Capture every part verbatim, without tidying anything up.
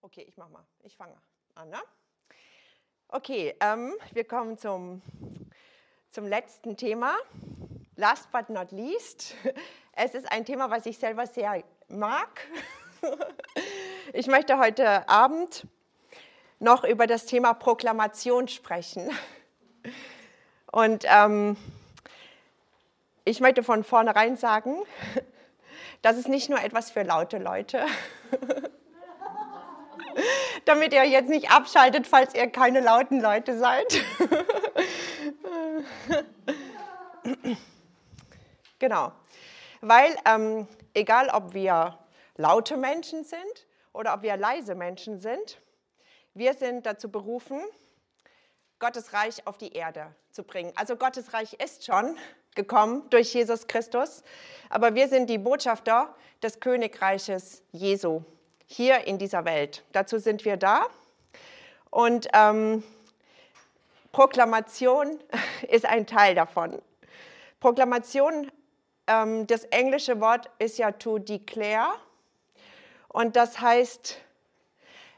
Okay, ich mach mal. Ich fange an, ne? Okay, ähm, wir kommen zum, zum letzten Thema. Last but not least. Es ist ein Thema, was ich selber sehr mag. Ich möchte heute Abend noch über das Thema Proklamation sprechen. Und ähm, ich möchte von vornherein sagen, das ist nicht nur etwas für laute Leute. Damit ihr jetzt nicht abschaltet, falls ihr keine lauten Leute seid. Genau, weil ähm, egal, ob wir laute Menschen sind oder ob wir leise Menschen sind, wir sind dazu berufen, Gottes Reich auf die Erde zu bringen. Also Gottes Reich ist schon gekommen durch Jesus Christus, aber wir sind die Botschafter des Königreiches Jesu. Hier in dieser Welt. Dazu sind wir da. Und ähm, Proklamation ist ein Teil davon. Proklamation, ähm, das englische Wort ist ja to declare. Und das heißt,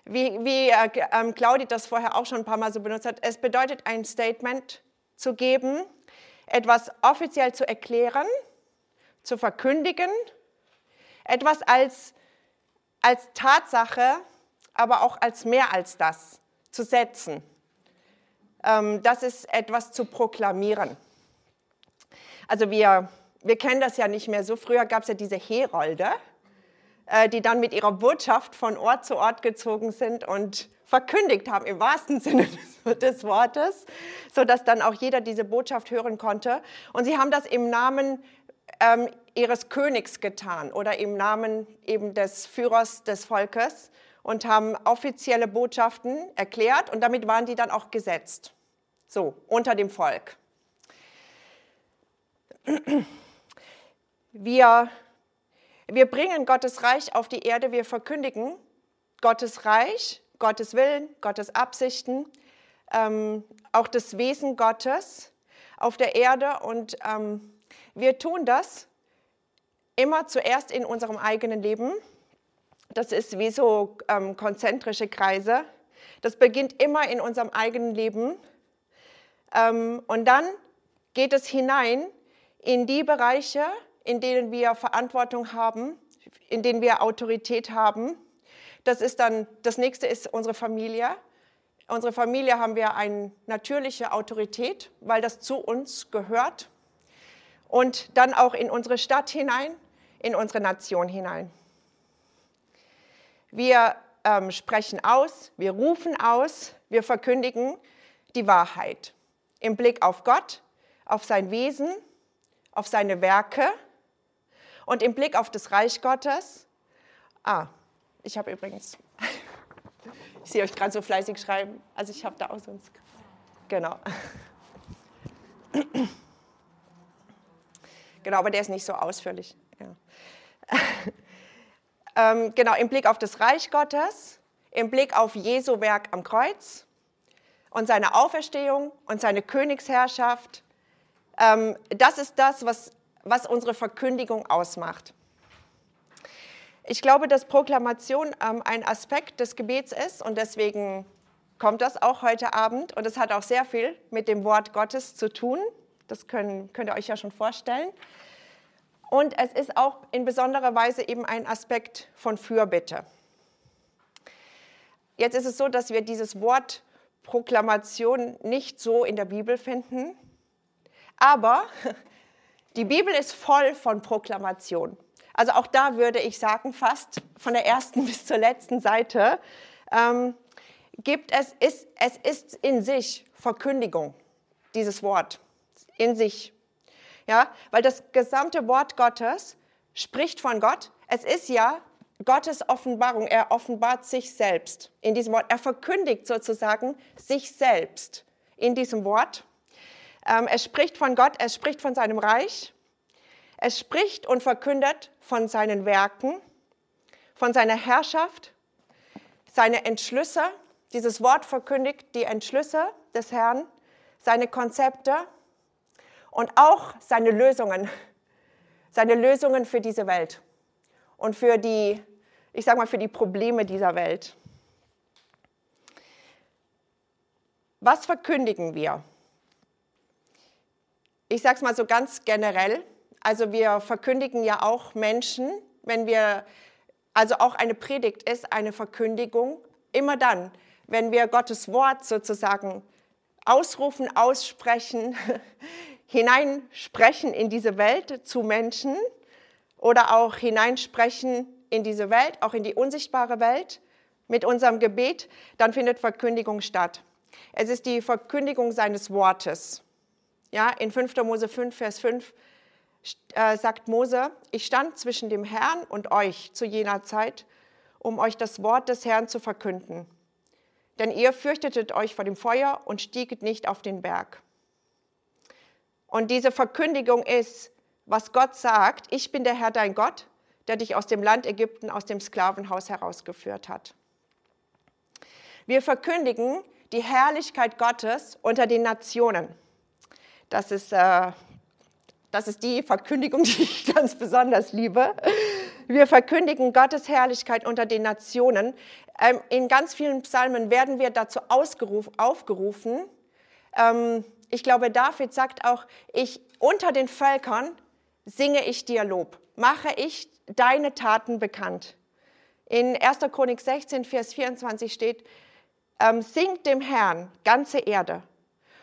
wie, wie äh, äh, Claudia das vorher auch schon ein paar Mal so benutzt hat, es bedeutet, ein Statement zu geben, etwas offiziell zu erklären, zu verkündigen, etwas als als Tatsache, aber auch als mehr als das zu setzen. Das ist etwas zu proklamieren. Also wir, wir kennen das ja nicht mehr so. Früher gab es ja diese Herolde, die dann mit ihrer Botschaft von Ort zu Ort gezogen sind und verkündigt haben, im wahrsten Sinne des Wortes, sodass dann auch jeder diese Botschaft hören konnte. Und sie haben das im Namen ähm, ihres Königs getan oder im Namen eben des Führers des Volkes und haben offizielle Botschaften erklärt und damit waren die dann auch gesetzt, so unter dem Volk. Wir, wir bringen Gottes Reich auf die Erde, wir verkündigen Gottes Reich, Gottes Willen, Gottes Absichten, ähm, auch das Wesen Gottes auf der Erde und ähm, wir tun das immer zuerst in unserem eigenen Leben. Das ist wie so ähm, konzentrische Kreise. Das beginnt immer in unserem eigenen Leben. Ähm, und dann geht es hinein in die Bereiche, in denen wir Verantwortung haben, in denen wir Autorität haben. Das ist dann, das nächste ist unsere Familie. Unsere Familie haben wir eine natürliche Autorität, weil das zu uns gehört. Und dann auch in unsere Stadt hinein, in unsere Nation hinein. Wir ähm, sprechen aus, wir rufen aus, wir verkündigen die Wahrheit im Blick auf Gott, auf sein Wesen, auf seine Werke und im Blick auf das Reich Gottes. Ah, ich habe übrigens, ich sehe euch gerade so fleißig schreiben, also ich habe da auch sonst, genau. Genau, aber der ist nicht so ausführlich. Ja. ähm, genau, im Blick auf das Reich Gottes, im Blick auf Jesu Werk am Kreuz und seine Auferstehung und seine Königsherrschaft. Ähm, das ist das, was, was unsere Verkündigung ausmacht. Ich glaube, dass Proklamation ähm, ein Aspekt des Gebets ist und deswegen kommt das auch heute Abend und es hat auch sehr viel mit dem Wort Gottes zu tun. Das können, könnt ihr euch ja schon vorstellen. Und es ist auch in besonderer Weise eben ein Aspekt von Fürbitte. Jetzt ist es so, dass wir dieses Wort Proklamation nicht so in der Bibel finden. Aber die Bibel ist voll von Proklamation. Also auch da würde ich sagen, fast von der ersten bis zur letzten Seite ähm, gibt es, ist, es ist in sich Verkündigung, dieses Wort. In sich, ja, weil das gesamte Wort Gottes spricht von Gott. Es ist ja Gottes Offenbarung. Er offenbart sich selbst in diesem Wort. Er verkündigt sozusagen sich selbst in diesem Wort. Ähm, er spricht von Gott, er spricht von seinem Reich. Er spricht und verkündet von seinen Werken, von seiner Herrschaft, seine Entschlüsse. Dieses Wort verkündigt die Entschlüsse des Herrn, seine Konzepte. Und auch seine Lösungen, seine Lösungen für diese Welt und für die, ich sag mal, für die Probleme dieser Welt. Was verkündigen wir? Ich sage es mal so ganz generell. Also wir verkündigen ja auch Menschen, wenn wir, also auch eine Predigt ist eine Verkündigung, immer dann, wenn wir Gottes Wort sozusagen ausrufen, aussprechen, hineinsprechen in diese Welt zu Menschen oder auch hineinsprechen in diese Welt, auch in die unsichtbare Welt mit unserem Gebet, dann findet Verkündigung statt. Es ist die Verkündigung seines Wortes. Ja, in fünfter Mose fünf, Vers fünf äh, sagt Mose, ich stand zwischen dem Herrn und euch zu jener Zeit, um euch das Wort des Herrn zu verkünden. Denn ihr fürchtetet euch vor dem Feuer und stieget nicht auf den Berg. Und diese Verkündigung ist, was Gott sagt, ich bin der Herr, dein Gott, der dich aus dem Land Ägypten, aus dem Sklavenhaus herausgeführt hat. Wir verkündigen die Herrlichkeit Gottes unter den Nationen. Das ist, äh, das ist die Verkündigung, die ich ganz besonders liebe. Wir verkündigen Gottes Herrlichkeit unter den Nationen. Ähm, in ganz vielen Psalmen werden wir dazu ausgerufen, aufgerufen. Ähm, ich glaube, David sagt auch, ich unter den Völkern singe ich dir Lob, mache ich deine Taten bekannt. In erster Chronik sechzehn, Vers vierundzwanzig steht, ähm, singt dem Herrn, ganze Erde.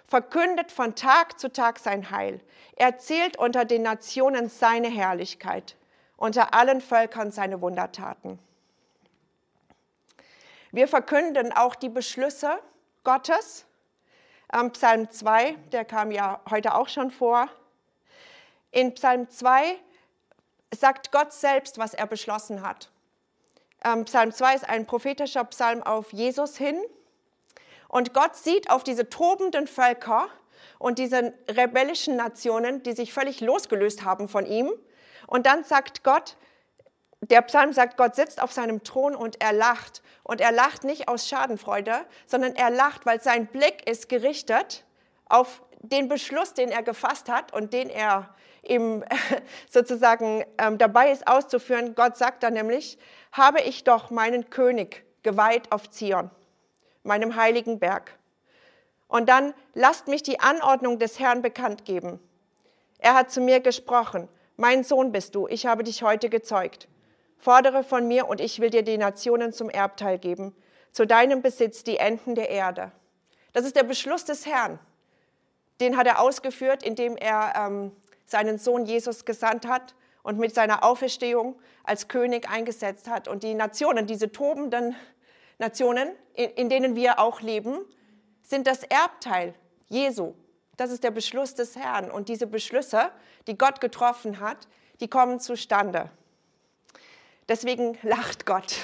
Verkündet von Tag zu Tag sein Heil, erzählt unter den Nationen seine Herrlichkeit, unter allen Völkern seine Wundertaten. Wir verkünden auch die Beschlüsse Gottes. Psalm zwei, der kam ja heute auch schon vor. In Psalm zwei sagt Gott selbst, was er beschlossen hat. Psalm zwei ist ein prophetischer Psalm auf Jesus hin. Und Gott sieht auf diese tobenden Völker und diese rebellischen Nationen, die sich völlig losgelöst haben von ihm. Und dann sagt Gott, der Psalm sagt, Gott sitzt auf seinem Thron und er lacht. Und er lacht nicht aus Schadenfreude, sondern er lacht, weil sein Blick ist gerichtet auf den Beschluss, den er gefasst hat und den er ihm sozusagen dabei ist auszuführen. Gott sagt dann nämlich, habe ich doch meinen König geweiht auf Zion, meinem heiligen Berg. Und dann, lasst mich die Anordnung des Herrn bekannt geben. Er hat zu mir gesprochen, mein Sohn bist du, ich habe dich heute gezeugt. Fordere von mir und ich will dir die Nationen zum Erbteil geben, zu deinem Besitz die Enden der Erde. Das ist der Beschluss des Herrn. Den hat er ausgeführt, indem er ähm, seinen Sohn Jesus gesandt hat und mit seiner Auferstehung als König eingesetzt hat. Und die Nationen, diese tobenden Nationen, in denen wir auch leben, sind das Erbteil Jesu. Das ist der Beschluss des Herrn. Und diese Beschlüsse, die Gott getroffen hat, die kommen zustande. Deswegen lacht Gott.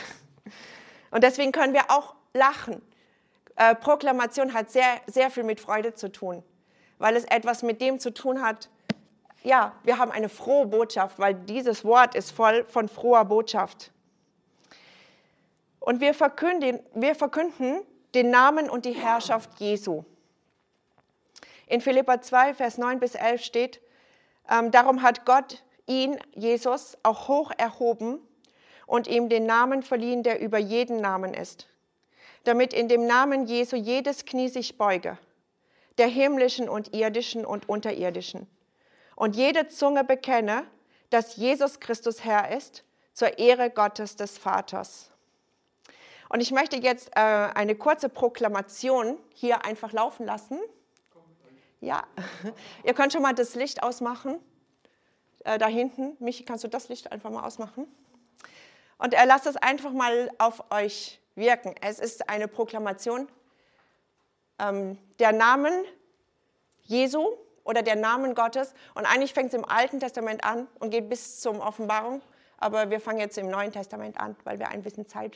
Und deswegen können wir auch lachen. Äh, Proklamation hat sehr, sehr viel mit Freude zu tun, weil es etwas mit dem zu tun hat, ja, wir haben eine frohe Botschaft, weil dieses Wort ist voll von froher Botschaft. Und wir verkünden, wir verkünden den Namen und die Herrschaft Jesu. In Philipper zwei, Vers neun bis elf steht, ähm, darum hat Gott ihn, Jesus, auch hoch erhoben und ihm den Namen verliehen, der über jeden Namen ist, damit in dem Namen Jesu jedes Knie sich beuge, der himmlischen und irdischen und unterirdischen. Und jede Zunge bekenne, dass Jesus Christus Herr ist, zur Ehre Gottes des Vaters. Und ich möchte jetzt äh, eine kurze Proklamation hier einfach laufen lassen. Ja, ihr könnt schon mal das Licht ausmachen, äh, da hinten. Michi, kannst du das Licht einfach mal ausmachen? Und äh, lasst es einfach mal auf euch wirken. Es ist eine Proklamation. Ähm, der Namen Jesu oder der Namen Gottes. Und eigentlich fängt es im Alten Testament an und geht bis zum Offenbarung. Aber wir fangen jetzt im Neuen Testament an, weil wir ein bisschen Zeit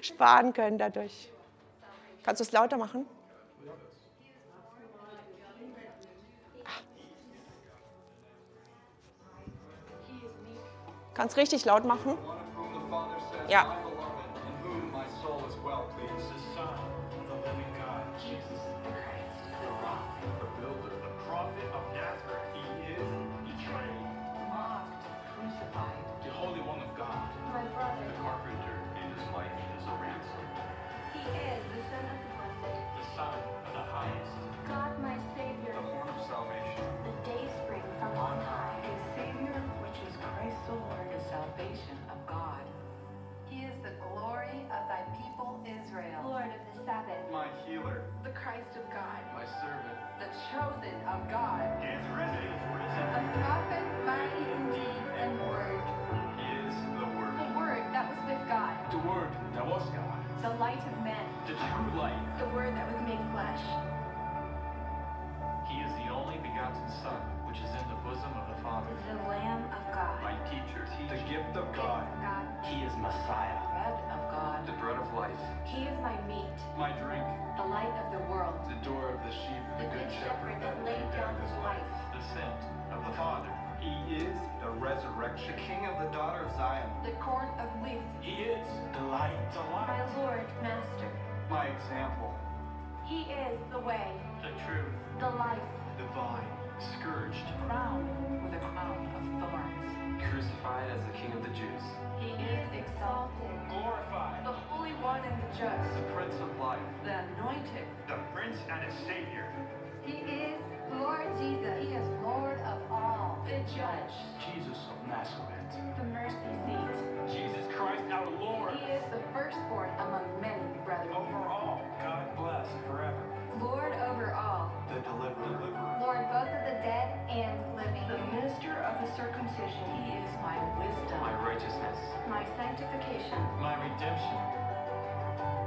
sparen können dadurch. Kannst du es lauter machen? Kannst du richtig laut machen? Ja. The carpenter in his life is a ransom. He is the son of the blessed. The son of the chosen of God. He is risen. A prophet, mighty in deed and word. He is the Word. The Word that was with God. The Word that was God. The light of men. The true light. The Word that was made flesh. He is the only begotten Son, which is in the bosom of the Father. The Lamb of God. My teacher. The gift of God. God. He is Messiah. Bread of God. The bread of life. He is my meat. My drink. The light of the world. The door of the sheep. The, the good shepherd, shepherd that laid down his life. The scent of the Father. He is the resurrection. The king of the daughter of Zion. The corn of wheat. He is the light. The light. My Lord, Master. My example. He is the way. The truth. The life. The vine. Scourged. Crowned with a crown of thorns. Crucified as the King of the Jews. He is exalted. Glorified. The Holy One and the Just. The Prince of Life. The Anointed. The Prince and his Savior. He is Lord Jesus. He is Lord of all. The Judge. Jesus of Nazareth. The mercy seat. Jesus Christ our Lord. He is the firstborn among many brethren. Over all, God blessed forever. Lord over all. The Deliverer. Lord both of the dead and living. The minister of the circumcision. He is my wisdom. My righteousness. My sanctification. My redemption.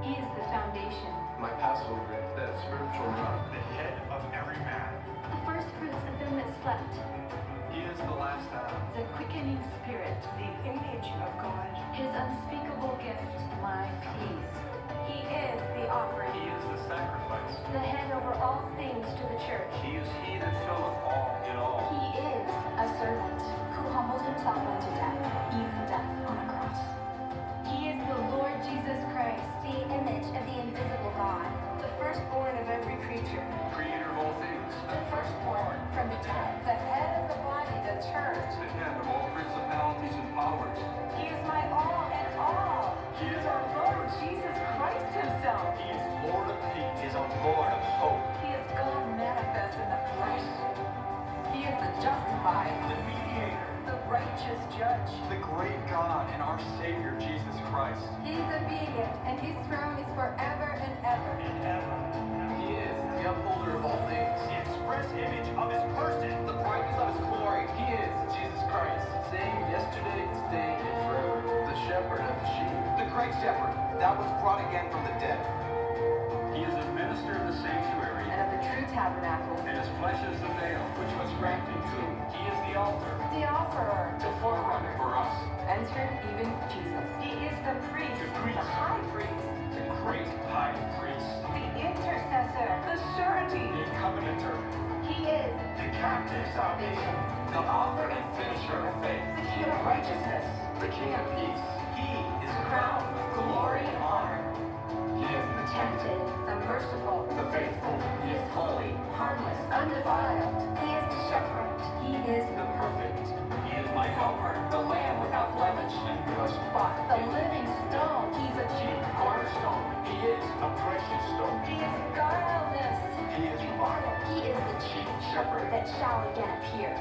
He is the foundation. My Passover. That spiritual rock. The head of every man. The first fruits of them that slept. He is the last Adam. The quickening spirit. The image of God. His unspeakable gift. My peace. He is the offering. He is the sacrifice. The head over all things to the church. He is he that filleth all in all. He is a servant who humbled himself unto death, even death on a cross. He is the Lord Jesus Christ, the image of the invisible God, the firstborn of every creature. Creator of all things. The firstborn from the dead. The head of the body, the church. The head of all principalities and powers. He is my all in all. He is our Lord Jesus Christ himself. He is Lord of peace. He is a Lord of hope. He is God manifest in the flesh. He is the justified, the mediator, the righteous judge, the great God and our Savior Jesus Christ. He is obedient and his throne is forever and ever. And ever. He is the upholder of all things. The express image of his person. The brightness of his glory. He is Jesus Christ, same yesterday, today, and forever. The shepherd of the sheep. The great shepherd that was brought again from the dead. He is a minister of the sanctuary and of the true tabernacle, and his flesh is the veil which was wrapped in two. He is the altar, the offerer, the forerunner for us. Enter even Jesus. He is the priest, the, priest, the high priest, the great high priest, the intercessor, the surety, the covenanter. He is the captive salvation, the author and finisher of faith, the king of righteousness, the king of peace. He is crowned with glory and honor. He is the tempted, the merciful, the faithful. He is holy, harmless, undefiled. He is the shepherd. He is the perfect. He is my helper, the lamb without blemish and without spot, the living stone. He's a chief cornerstone. He is a precious stone. He is guileless. He is royal. He is the chief shepherd that shall again appear.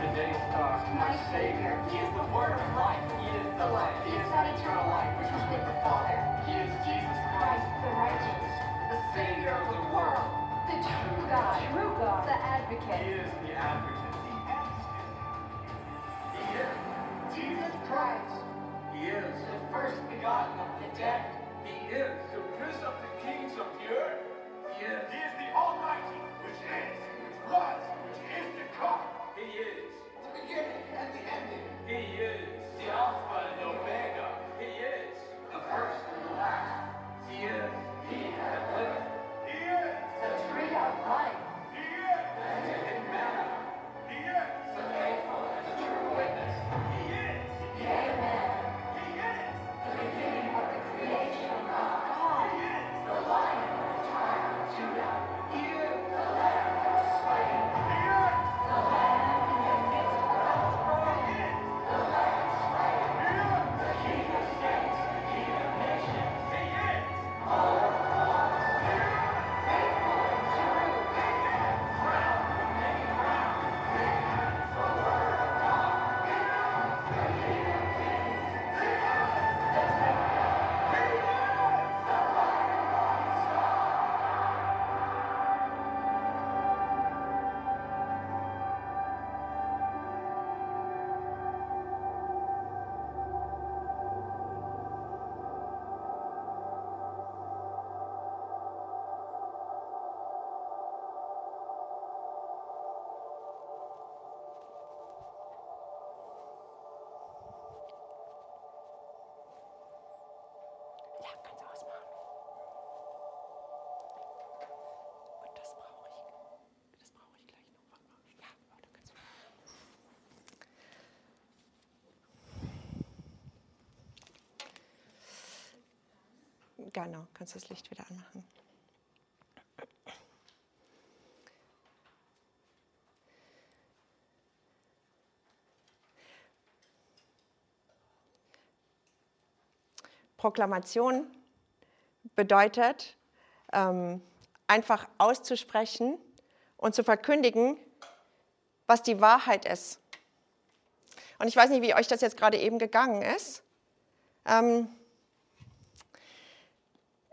Today's star, my Savior. He is the word of life. He is the life. He is that eternal life which was with the Father. He is Jesus Christ, the righteous, the Savior of the world, the true God, true God, the advocate. He is the advocate. He is Jesus Christ. He is the first begotten of the dead. He is the Prince of the kings of the earth. He is. He is the Almighty, which is, which was, which is to come. He is the beginning and the ending. He is the Alpha and Omega. He is the first and the last. He is he that liveth. He is the tree of life. He is the hidden manna. He is the faithful and the true witness. He is the Amen. Genau, kannst du das Licht wieder anmachen. Proklamation bedeutet, ähm, einfach auszusprechen und zu verkündigen, was die Wahrheit ist. Und ich weiß nicht, wie euch das jetzt gerade eben gegangen ist. Ähm,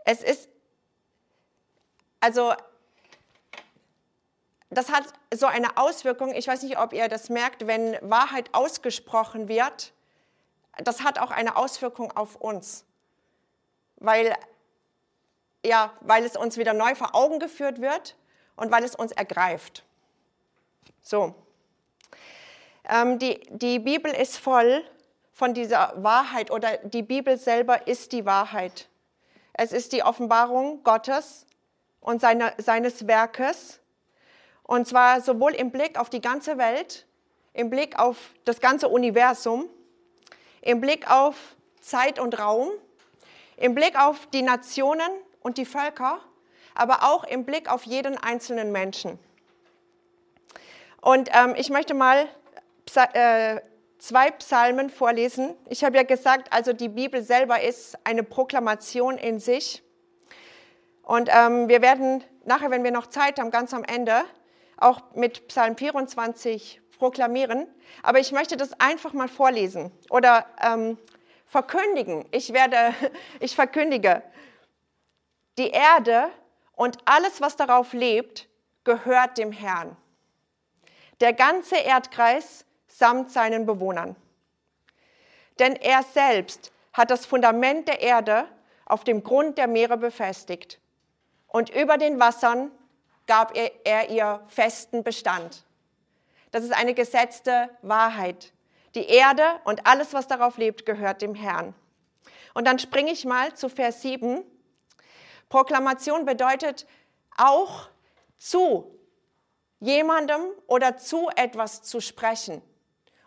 Es ist, also, das hat so eine Auswirkung, ich weiß nicht, ob ihr das merkt, wenn Wahrheit ausgesprochen wird, das hat auch eine Auswirkung auf uns, weil, ja, weil es uns wieder neu vor Augen geführt wird und weil es uns ergreift. So, ähm, die, die Bibel ist voll von dieser Wahrheit, oder die Bibel selber ist die Wahrheit. Es ist die Offenbarung Gottes und seine, seines Werkes. Und zwar sowohl im Blick auf die ganze Welt, im Blick auf das ganze Universum, im Blick auf Zeit und Raum, im Blick auf die Nationen und die Völker, aber auch im Blick auf jeden einzelnen Menschen. Und ähm, ich möchte mal Psa- äh, zwei Psalmen vorlesen. Ich habe ja gesagt, also die Bibel selber ist eine Proklamation in sich. Und ähm, wir werden nachher, wenn wir noch Zeit haben, ganz am Ende, auch mit Psalm vierundzwanzig proklamieren. Aber ich möchte das einfach mal vorlesen oder ähm, verkündigen. Ich werde, ich verkündige, die Erde und alles, was darauf lebt, gehört dem Herrn. Der ganze Erdkreis samt seinen Bewohnern. Denn er selbst hat das Fundament der Erde auf dem Grund der Meere befestigt und über den Wassern gab er, er ihr festen Bestand. Das ist eine gesetzte Wahrheit. Die Erde und alles, was darauf lebt, gehört dem Herrn. Und dann springe ich mal zu Vers sieben. Proklamation bedeutet auch zu jemandem oder zu etwas zu sprechen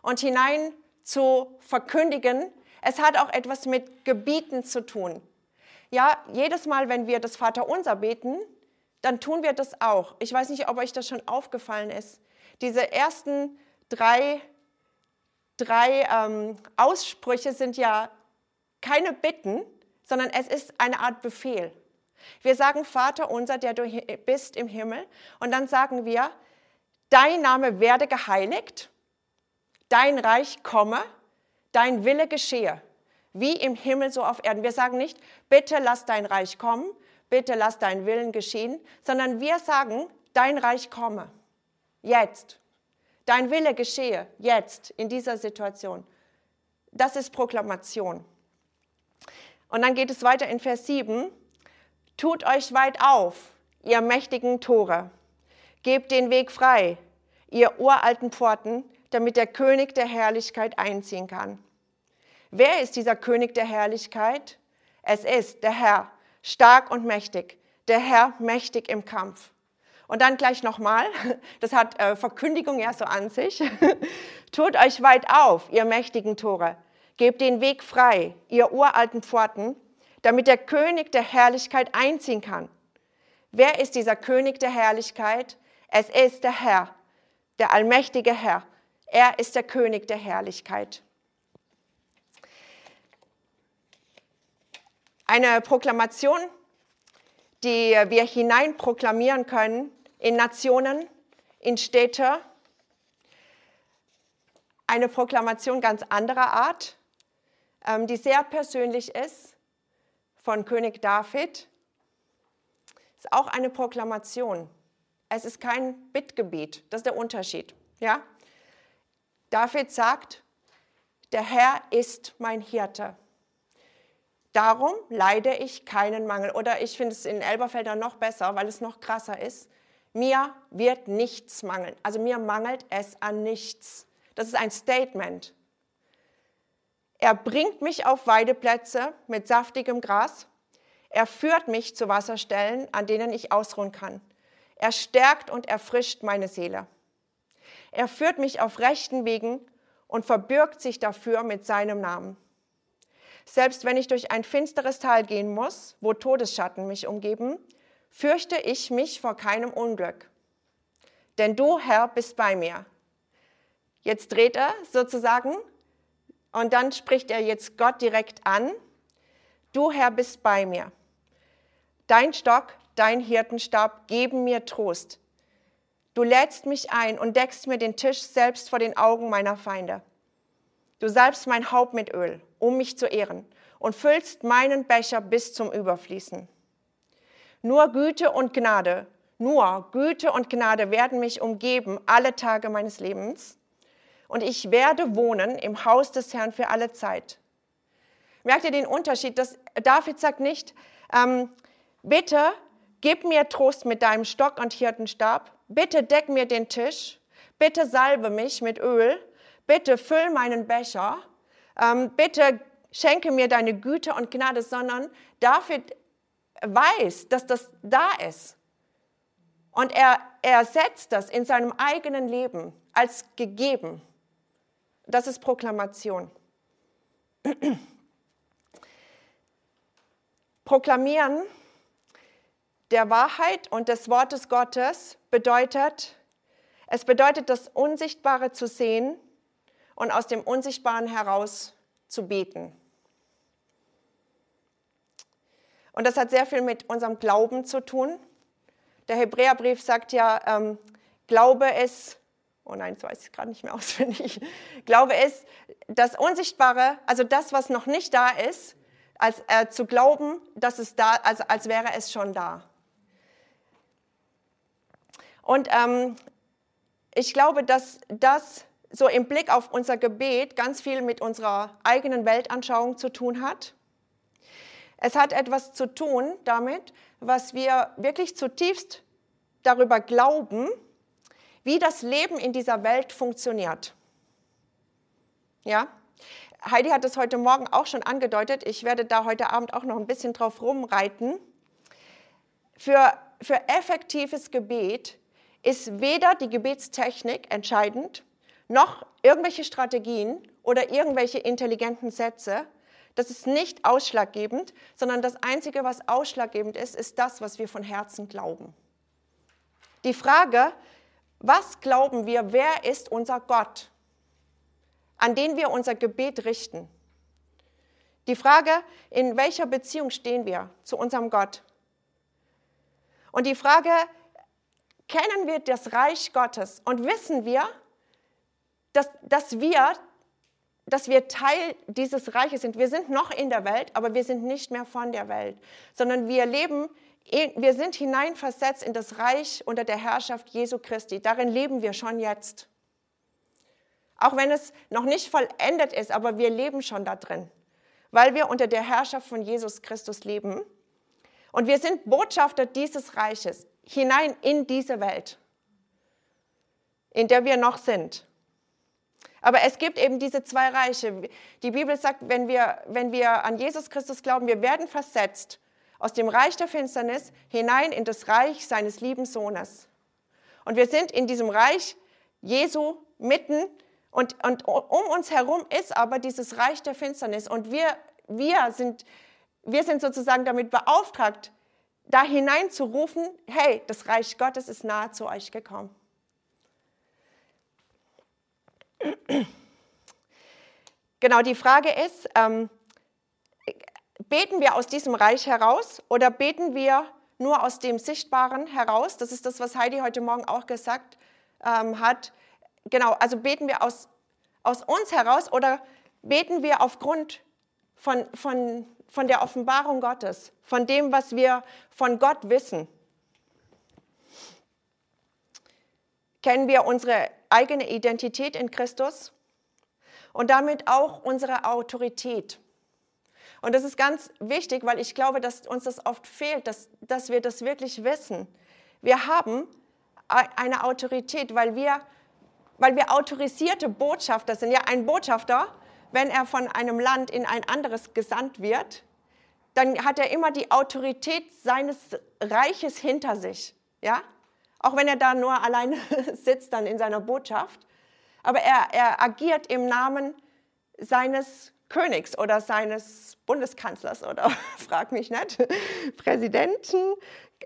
und hinein zu verkündigen. Es hat auch etwas mit Gebieten zu tun. Ja, jedes Mal, wenn wir das Vaterunser beten, dann tun wir das auch. Ich weiß nicht, ob euch das schon aufgefallen ist. Diese ersten drei, drei ähm, Aussprüche sind ja keine Bitten, sondern es ist eine Art Befehl. Wir sagen, Vater unser, der du bist im Himmel. Und dann sagen wir, dein Name werde geheiligt. Dein Reich komme, dein Wille geschehe, wie im Himmel so auf Erden. Wir sagen nicht, bitte lass dein Reich kommen, bitte lass dein Willen geschehen, sondern wir sagen, dein Reich komme, jetzt. Dein Wille geschehe, jetzt, in dieser Situation. Das ist Proklamation. Und dann geht es weiter in Vers sieben. Tut euch weit auf, ihr mächtigen Tore. Gebt den Weg frei, ihr uralten Pforten, damit der König der Herrlichkeit einziehen kann. Wer ist dieser König der Herrlichkeit? Es ist der Herr, stark und mächtig, der Herr mächtig im Kampf. Und dann gleich nochmal, das hat äh, Verkündigung ja so an sich. Tut euch weit auf, ihr mächtigen Tore, gebt den Weg frei, ihr uralten Pforten, damit der König der Herrlichkeit einziehen kann. Wer ist dieser König der Herrlichkeit? Es ist der Herr, der allmächtige Herr. Er ist der König der Herrlichkeit. Eine Proklamation, die wir hinein proklamieren können in Nationen, in Städte. Eine Proklamation ganz anderer Art, die sehr persönlich ist, von König David. Ist auch eine Proklamation. Es ist kein Bittgebet, das ist der Unterschied, ja? David sagt, der Herr ist mein Hirte. Darum leide ich keinen Mangel. Oder ich finde es in Elberfelder noch besser, weil es noch krasser ist. Mir wird nichts mangeln. Also mir mangelt es an nichts. Das ist ein Statement. Er bringt mich auf Weideplätze mit saftigem Gras. Er führt mich zu Wasserstellen, an denen ich ausruhen kann. Er stärkt und erfrischt meine Seele. Er führt mich auf rechten Wegen und verbirgt sich dafür mit seinem Namen. Selbst wenn ich durch ein finsteres Tal gehen muss, wo Todesschatten mich umgeben, fürchte ich mich vor keinem Unglück. Denn du, Herr, bist bei mir. Jetzt dreht er sozusagen und dann spricht er jetzt Gott direkt an. Du, Herr, bist bei mir. Dein Stock, dein Hirtenstab geben mir Trost. Du lädst mich ein und deckst mir den Tisch selbst vor den Augen meiner Feinde. Du salbst mein Haupt mit Öl, um mich zu ehren, und füllst meinen Becher bis zum Überfließen. Nur Güte und Gnade, nur Güte und Gnade werden mich umgeben alle Tage meines Lebens, und ich werde wohnen im Haus des Herrn für alle Zeit. Merkt ihr den Unterschied? Das, David sagt nicht, ähm, bitte gib mir Trost mit deinem Stock und Hirtenstab, bitte deck mir den Tisch, bitte salbe mich mit Öl, bitte füll meinen Becher, ähm, bitte schenke mir deine Güte und Gnade, sondern David weiß, dass das da ist. Und er, er setzt das in seinem eigenen Leben als gegeben. Das ist Proklamation. Proklamieren der Wahrheit und des Wortes Gottes bedeutet, es bedeutet, das Unsichtbare zu sehen und aus dem Unsichtbaren heraus zu beten. Und das hat sehr viel mit unserem Glauben zu tun. Der Hebräerbrief sagt ja, ähm, Glaube ist, oh nein, das weiß ich gerade nicht mehr auswendig, Glaube ist, das Unsichtbare, also das, was noch nicht da ist, als äh, zu glauben, dass es da, also als wäre es schon da. Und ähm, ich glaube, dass das so im Blick auf unser Gebet ganz viel mit unserer eigenen Weltanschauung zu tun hat. Es hat etwas zu tun damit, was wir wirklich zutiefst darüber glauben, wie das Leben in dieser Welt funktioniert. Ja? Heidi hat es heute Morgen auch schon angedeutet. Ich werde da heute Abend auch noch ein bisschen drauf rumreiten. Für, für effektives Gebet ist weder die Gebetstechnik entscheidend, noch irgendwelche Strategien oder irgendwelche intelligenten Sätze. Das ist nicht ausschlaggebend, sondern das Einzige, was ausschlaggebend ist, ist das, was wir von Herzen glauben. Die Frage, was glauben wir, wer ist unser Gott, an den wir unser Gebet richten? Die Frage, in welcher Beziehung stehen wir zu unserem Gott? Und die Frage, kennen wir das Reich Gottes und wissen wir, dass, dass wir dass wir Teil dieses Reiches sind. Wir sind noch in der Welt, aber wir sind nicht mehr von der Welt, sondern wir leben, wir sind hineinversetzt in das Reich unter der Herrschaft Jesu Christi. Darin leben wir schon jetzt. Auch wenn es noch nicht vollendet ist, aber wir leben schon da drin, weil wir unter der Herrschaft von Jesus Christus leben. Und wir sind Botschafter dieses Reiches hinein in diese Welt, in der wir noch sind. Aber es gibt eben diese zwei Reiche. Die Bibel sagt, wenn wir, wenn wir an Jesus Christus glauben, wir werden versetzt aus dem Reich der Finsternis hinein in das Reich seines lieben Sohnes. Und wir sind in diesem Reich Jesu mitten und, und um uns herum ist aber dieses Reich der Finsternis. Und wir, wir, sind, wir sind sozusagen damit beauftragt, da hinein zu rufen, hey, das Reich Gottes ist nahe zu euch gekommen. Genau, die Frage ist, ähm, beten wir aus diesem Reich heraus oder beten wir nur aus dem Sichtbaren heraus? Das ist das, was Heidi heute Morgen auch gesagt ähm, hat. Genau, also beten wir aus, aus uns heraus oder beten wir aufgrund von, von, von der Offenbarung Gottes, von dem, was wir von Gott wissen? Kennen wir unsere eigene Identität in Christus und damit auch unsere Autorität. Und das ist ganz wichtig, weil ich glaube, dass uns das oft fehlt, dass, dass wir das wirklich wissen. Wir haben eine Autorität, weil wir, weil wir autorisierte Botschafter sind. Ja, ein Botschafter, wenn er von einem Land in ein anderes gesandt wird, dann hat er immer die Autorität seines Reiches hinter sich. Ja? Auch wenn er da nur alleine sitzt dann in seiner Botschaft. Aber er, er agiert im Namen seines Königs oder seines Bundeskanzlers oder, frag mich nicht, Präsidenten.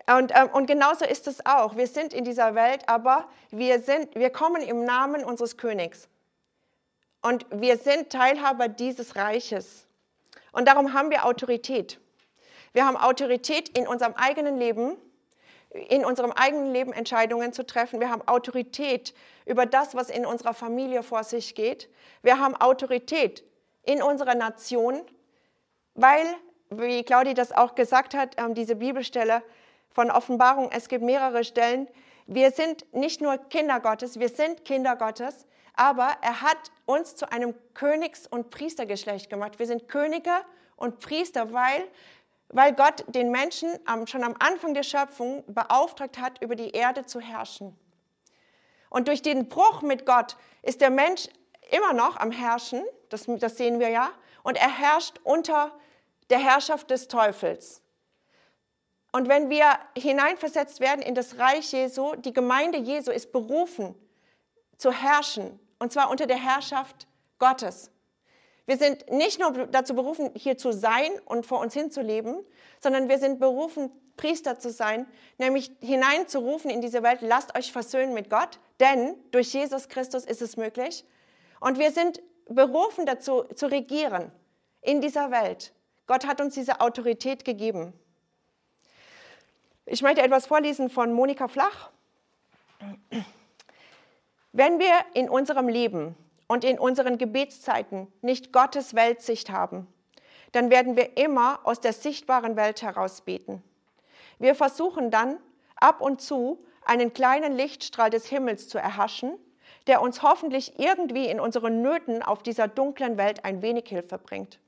Und, ähm, und genauso ist es auch. Wir sind in dieser Welt, aber wir, sind, wir kommen im Namen unseres Königs. Und wir sind Teilhaber dieses Reiches. Und darum haben wir Autorität. Wir haben Autorität in unserem eigenen Leben, in unserem eigenen Leben Entscheidungen zu treffen. Wir haben Autorität über das, was in unserer Familie vor sich geht. Wir haben Autorität in unserer Nation, weil, wie Claudia das auch gesagt hat, diese Bibelstelle von Offenbarung, es gibt mehrere Stellen, wir sind nicht nur Kinder Gottes, wir sind Kinder Gottes, aber er hat uns zu einem Königs- und Priestergeschlecht gemacht. Wir sind Könige und Priester, weil, weil Gott den Menschen schon am Anfang der Schöpfung beauftragt hat, über die Erde zu herrschen. Und durch den Bruch mit Gott ist der Mensch immer noch am Herrschen, das, das sehen wir ja, und er herrscht unter der Herrschaft des Teufels. Und wenn wir hineinversetzt werden in das Reich Jesu, die Gemeinde Jesu ist berufen zu herrschen, und zwar unter der Herrschaft Gottes. Wir sind nicht nur dazu berufen, hier zu sein und vor uns hinzuleben, sondern wir sind berufen, Priester zu sein, nämlich hineinzurufen in diese Welt, lasst euch versöhnen mit Gott, denn durch Jesus Christus ist es möglich. Und wir sind berufen dazu, zu regieren in dieser Welt. Gott hat uns diese Autorität gegeben. Ich möchte etwas vorlesen von Monika Flach. Wenn wir in unserem Leben und in unseren Gebetszeiten nicht Gottes Weltsicht haben, dann werden wir immer aus der sichtbaren Welt heraus beten. Wir versuchen dann ab und zu einen kleinen Lichtstrahl des Himmels zu erhaschen, der uns hoffentlich irgendwie in unseren Nöten auf dieser dunklen Welt ein wenig Hilfe bringt.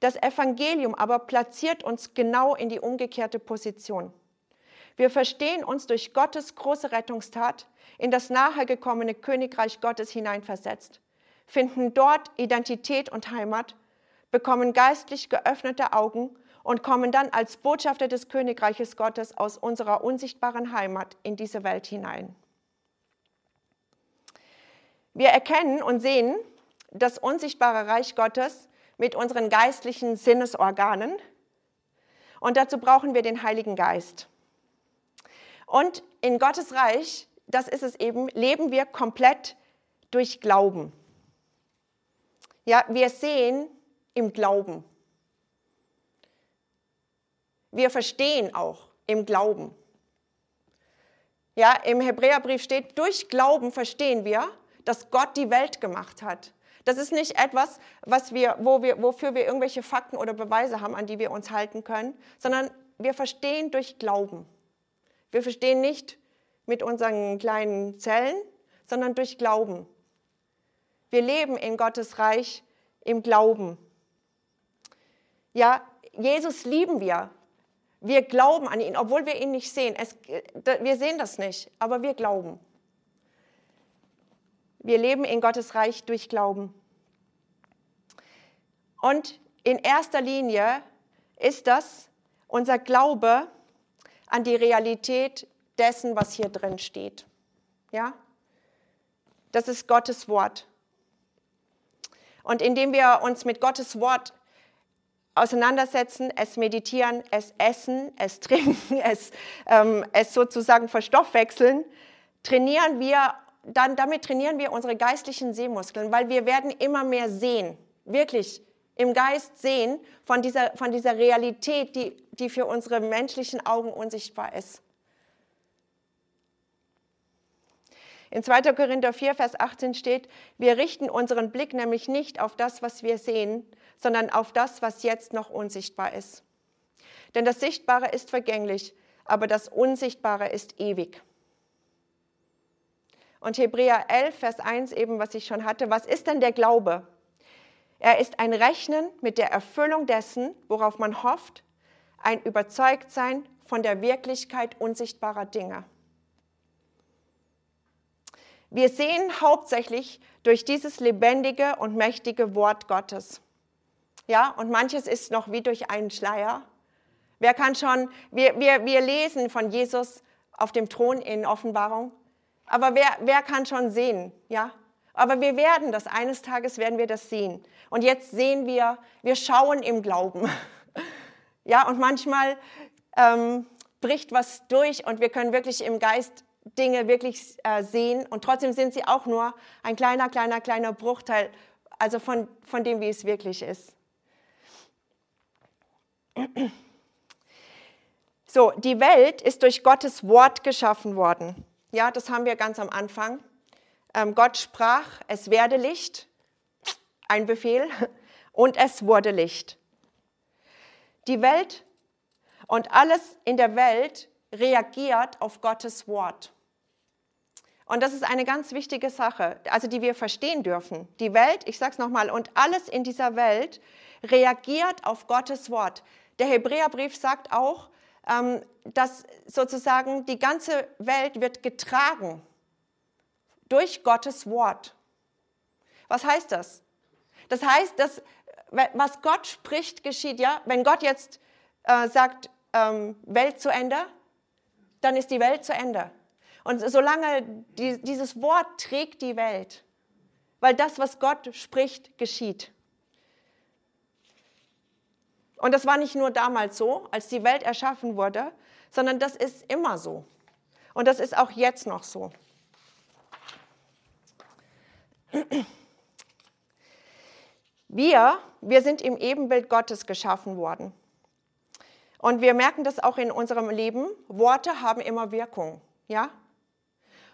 Das Evangelium aber platziert uns genau in die umgekehrte Position. Wir verstehen uns durch Gottes große Rettungstat in das nahegekommene Königreich Gottes hineinversetzt, finden dort Identität und Heimat, bekommen geistlich geöffnete Augen und kommen dann als Botschafter des Königreiches Gottes aus unserer unsichtbaren Heimat in diese Welt hinein. Wir erkennen und sehen das unsichtbare Reich Gottes mit unseren geistlichen Sinnesorganen. Und dazu brauchen wir den Heiligen Geist. Und in Gottes Reich, das ist es eben, leben wir komplett durch Glauben. Ja, wir sehen im Glauben. Wir verstehen auch im Glauben. Ja, im Hebräerbrief steht, durch Glauben verstehen wir, dass Gott die Welt gemacht hat. Das ist nicht etwas, was wir, wo wir, wofür wir irgendwelche Fakten oder Beweise haben, an die wir uns halten können, sondern wir verstehen durch Glauben. Wir verstehen nicht mit unseren kleinen Zellen, sondern durch Glauben. Wir leben in Gottes Reich im Glauben. Ja, Jesus lieben wir. Wir glauben an ihn, obwohl wir ihn nicht sehen. Es, wir sehen das nicht, aber wir glauben. Wir leben in Gottes Reich durch Glauben. Und in erster Linie ist das unser Glaube an die Realität dessen, was hier drin steht. Ja? Das ist Gottes Wort. Und indem wir uns mit Gottes Wort auseinandersetzen, es meditieren, es essen, es trinken, es, ähm, es sozusagen verstoffwechseln, trainieren wir Dann, damit trainieren wir unsere geistlichen Sehmuskeln, weil wir werden immer mehr sehen, wirklich im Geist sehen von dieser, von dieser Realität, die, die für unsere menschlichen Augen unsichtbar ist. In zweiter Korinther vier, Vers achtzehn steht, wir richten unseren Blick nämlich nicht auf das, was wir sehen, sondern auf das, was jetzt noch unsichtbar ist. Denn das Sichtbare ist vergänglich, aber das Unsichtbare ist ewig. Und Hebräer elf, Vers eins, eben was ich schon hatte, was ist denn der Glaube? Er ist ein Rechnen mit der Erfüllung dessen, worauf man hofft, ein Überzeugtsein von der Wirklichkeit unsichtbarer Dinge. Wir sehen hauptsächlich durch dieses lebendige und mächtige Wort Gottes. Ja, und manches ist noch wie durch einen Schleier. Wer kann schon, wir, wir, wir lesen von Jesus auf dem Thron in Offenbarung, aber wer, wer kann schon sehen, ja? Aber wir werden das, eines Tages werden wir das sehen. Und jetzt sehen wir, wir schauen im Glauben. Ja, und manchmal ähm, bricht was durch und wir können wirklich im Geist Dinge wirklich äh, sehen. Und trotzdem sind sie auch nur ein kleiner, kleiner, kleiner Bruchteil, also von, von dem, wie es wirklich ist. So, die Welt ist durch Gottes Wort geschaffen worden. Ja, das haben wir ganz am Anfang. Gott sprach, es werde Licht, ein Befehl, und es wurde Licht. Die Welt und alles in der Welt reagiert auf Gottes Wort. Und das ist eine ganz wichtige Sache, also die wir verstehen dürfen. Die Welt, ich sage es nochmal, und alles in dieser Welt reagiert auf Gottes Wort. Der Hebräerbrief sagt auch, dass sozusagen die ganze Welt wird getragen durch Gottes Wort. Was heißt das? Das heißt, dass was Gott spricht, geschieht. Ja, wenn Gott jetzt äh, sagt, ähm, Welt zu Ende, dann ist die Welt zu Ende. Und solange die, dieses Wort trägt die Welt, weil das, was Gott spricht, geschieht. Und das war nicht nur damals so, als die Welt erschaffen wurde, sondern das ist immer so. Und das ist auch jetzt noch so. Wir, wir sind im Ebenbild Gottes geschaffen worden. Und wir merken das auch in unserem Leben. Worte haben immer Wirkung. Ja?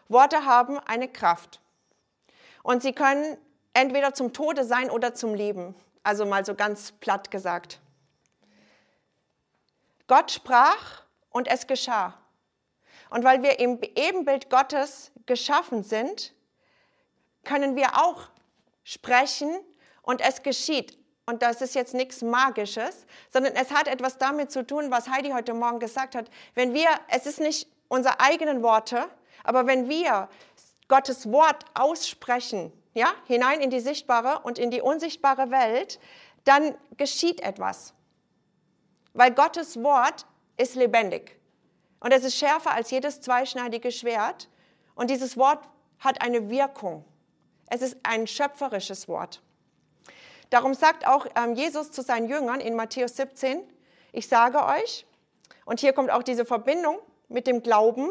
Worte haben eine Kraft. Und sie können entweder zum Tode sein oder zum Leben. Also mal so ganz platt gesagt. Gott sprach und es geschah. Und weil wir im Ebenbild Gottes geschaffen sind, können wir auch sprechen und es geschieht. Und das ist jetzt nichts Magisches, sondern es hat etwas damit zu tun, was Heidi heute Morgen gesagt hat. Wenn wir, es ist nicht unsere eigenen Worte, aber wenn wir Gottes Wort aussprechen, ja, hinein in die sichtbare und in die unsichtbare Welt, dann geschieht etwas. Weil Gottes Wort ist lebendig. Und es ist schärfer als jedes zweischneidige Schwert. Und dieses Wort hat eine Wirkung. Es ist ein schöpferisches Wort. Darum sagt auch Jesus zu seinen Jüngern in Matthäus siebzehn, ich sage euch, und hier kommt auch diese Verbindung mit dem Glauben,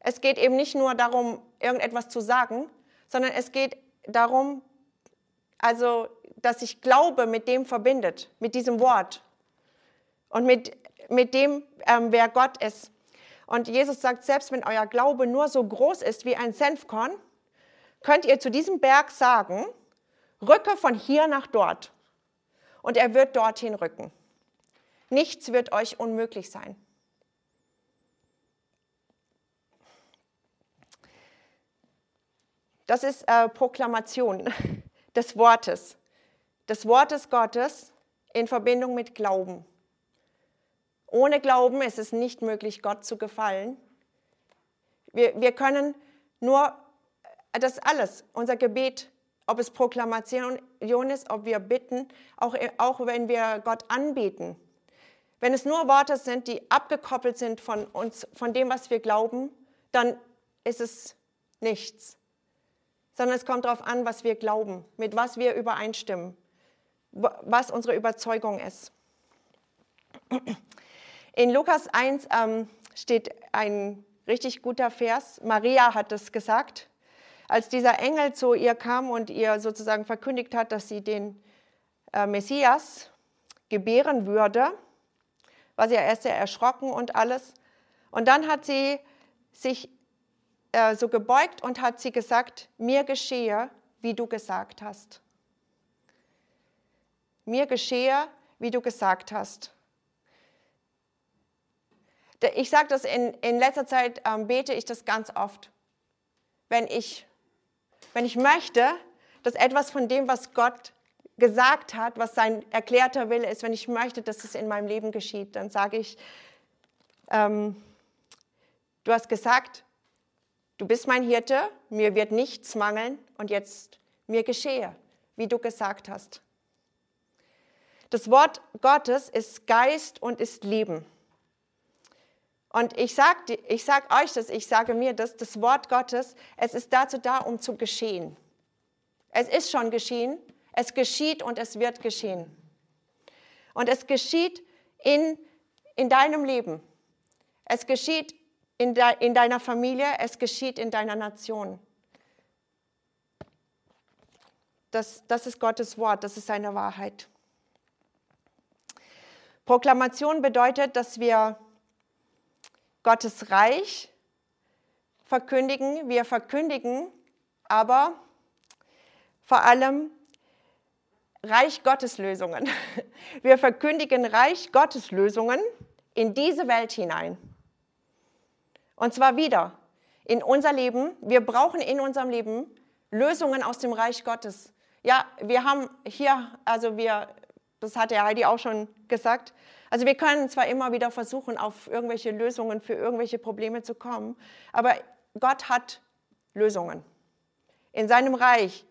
es geht eben nicht nur darum, irgendetwas zu sagen, sondern es geht darum, also, dass sich Glaube mit dem verbindet, mit diesem Wort und mit, mit dem, ähm, wer Gott ist. Und Jesus sagt, selbst wenn euer Glaube nur so groß ist wie ein Senfkorn, könnt ihr zu diesem Berg sagen, rücke von hier nach dort. Und er wird dorthin rücken. Nichts wird euch unmöglich sein. Das ist äh, Proklamation des Wortes. Des Wortes Gottes in Verbindung mit Glauben. Ohne Glauben ist es nicht möglich, Gott zu gefallen. Wir, wir können nur... Das alles, unser Gebet, ob es Proklamation ist, ob wir bitten, auch, auch wenn wir Gott anbeten. Wenn es nur Worte sind, die abgekoppelt sind von uns, von dem, was wir glauben, dann ist es nichts. Sondern es kommt darauf an, was wir glauben, mit was wir übereinstimmen, was unsere Überzeugung ist. In Lukas eins ähm, steht ein richtig guter Vers. Maria hat es gesagt. Als dieser Engel zu ihr kam und ihr sozusagen verkündigt hat, dass sie den äh, Messias gebären würde, war sie ja erst sehr erschrocken und alles. Und dann hat sie sich äh, so gebeugt und hat sie gesagt, mir geschehe, wie du gesagt hast. Mir geschehe, wie du gesagt hast. Ich sage das in, in letzter Zeit, ähm, bete ich das ganz oft, wenn ich... Wenn ich möchte, dass etwas von dem, was Gott gesagt hat, was sein erklärter Wille ist, wenn ich möchte, dass es in meinem Leben geschieht, dann sage ich, ähm, du hast gesagt, du bist mein Hirte, mir wird nichts mangeln und jetzt mir geschehe, wie du gesagt hast. Das Wort Gottes ist Geist und ist Leben. Und ich sage ich sag euch das, ich sage mir das, das Wort Gottes, es ist dazu da, um zu geschehen. Es ist schon geschehen, es geschieht und es wird geschehen. Und es geschieht in, in deinem Leben. Es geschieht in, de, in deiner Familie, es geschieht in deiner Nation. Das, das ist Gottes Wort, das ist seine Wahrheit. Proklamation bedeutet, dass wir Gottes Reich verkündigen, wir verkündigen, aber vor allem Reich Gottes Lösungen. Wir verkündigen Reich Gottes Lösungen in diese Welt hinein. Und zwar wieder in unser Leben. Wir brauchen in unserem Leben Lösungen aus dem Reich Gottes. Ja, wir haben hier, also wir, das hat der Heidi auch schon gesagt, also wir können zwar immer wieder versuchen, auf irgendwelche Lösungen für irgendwelche Probleme zu kommen, aber Gott hat Lösungen. In seinem Reich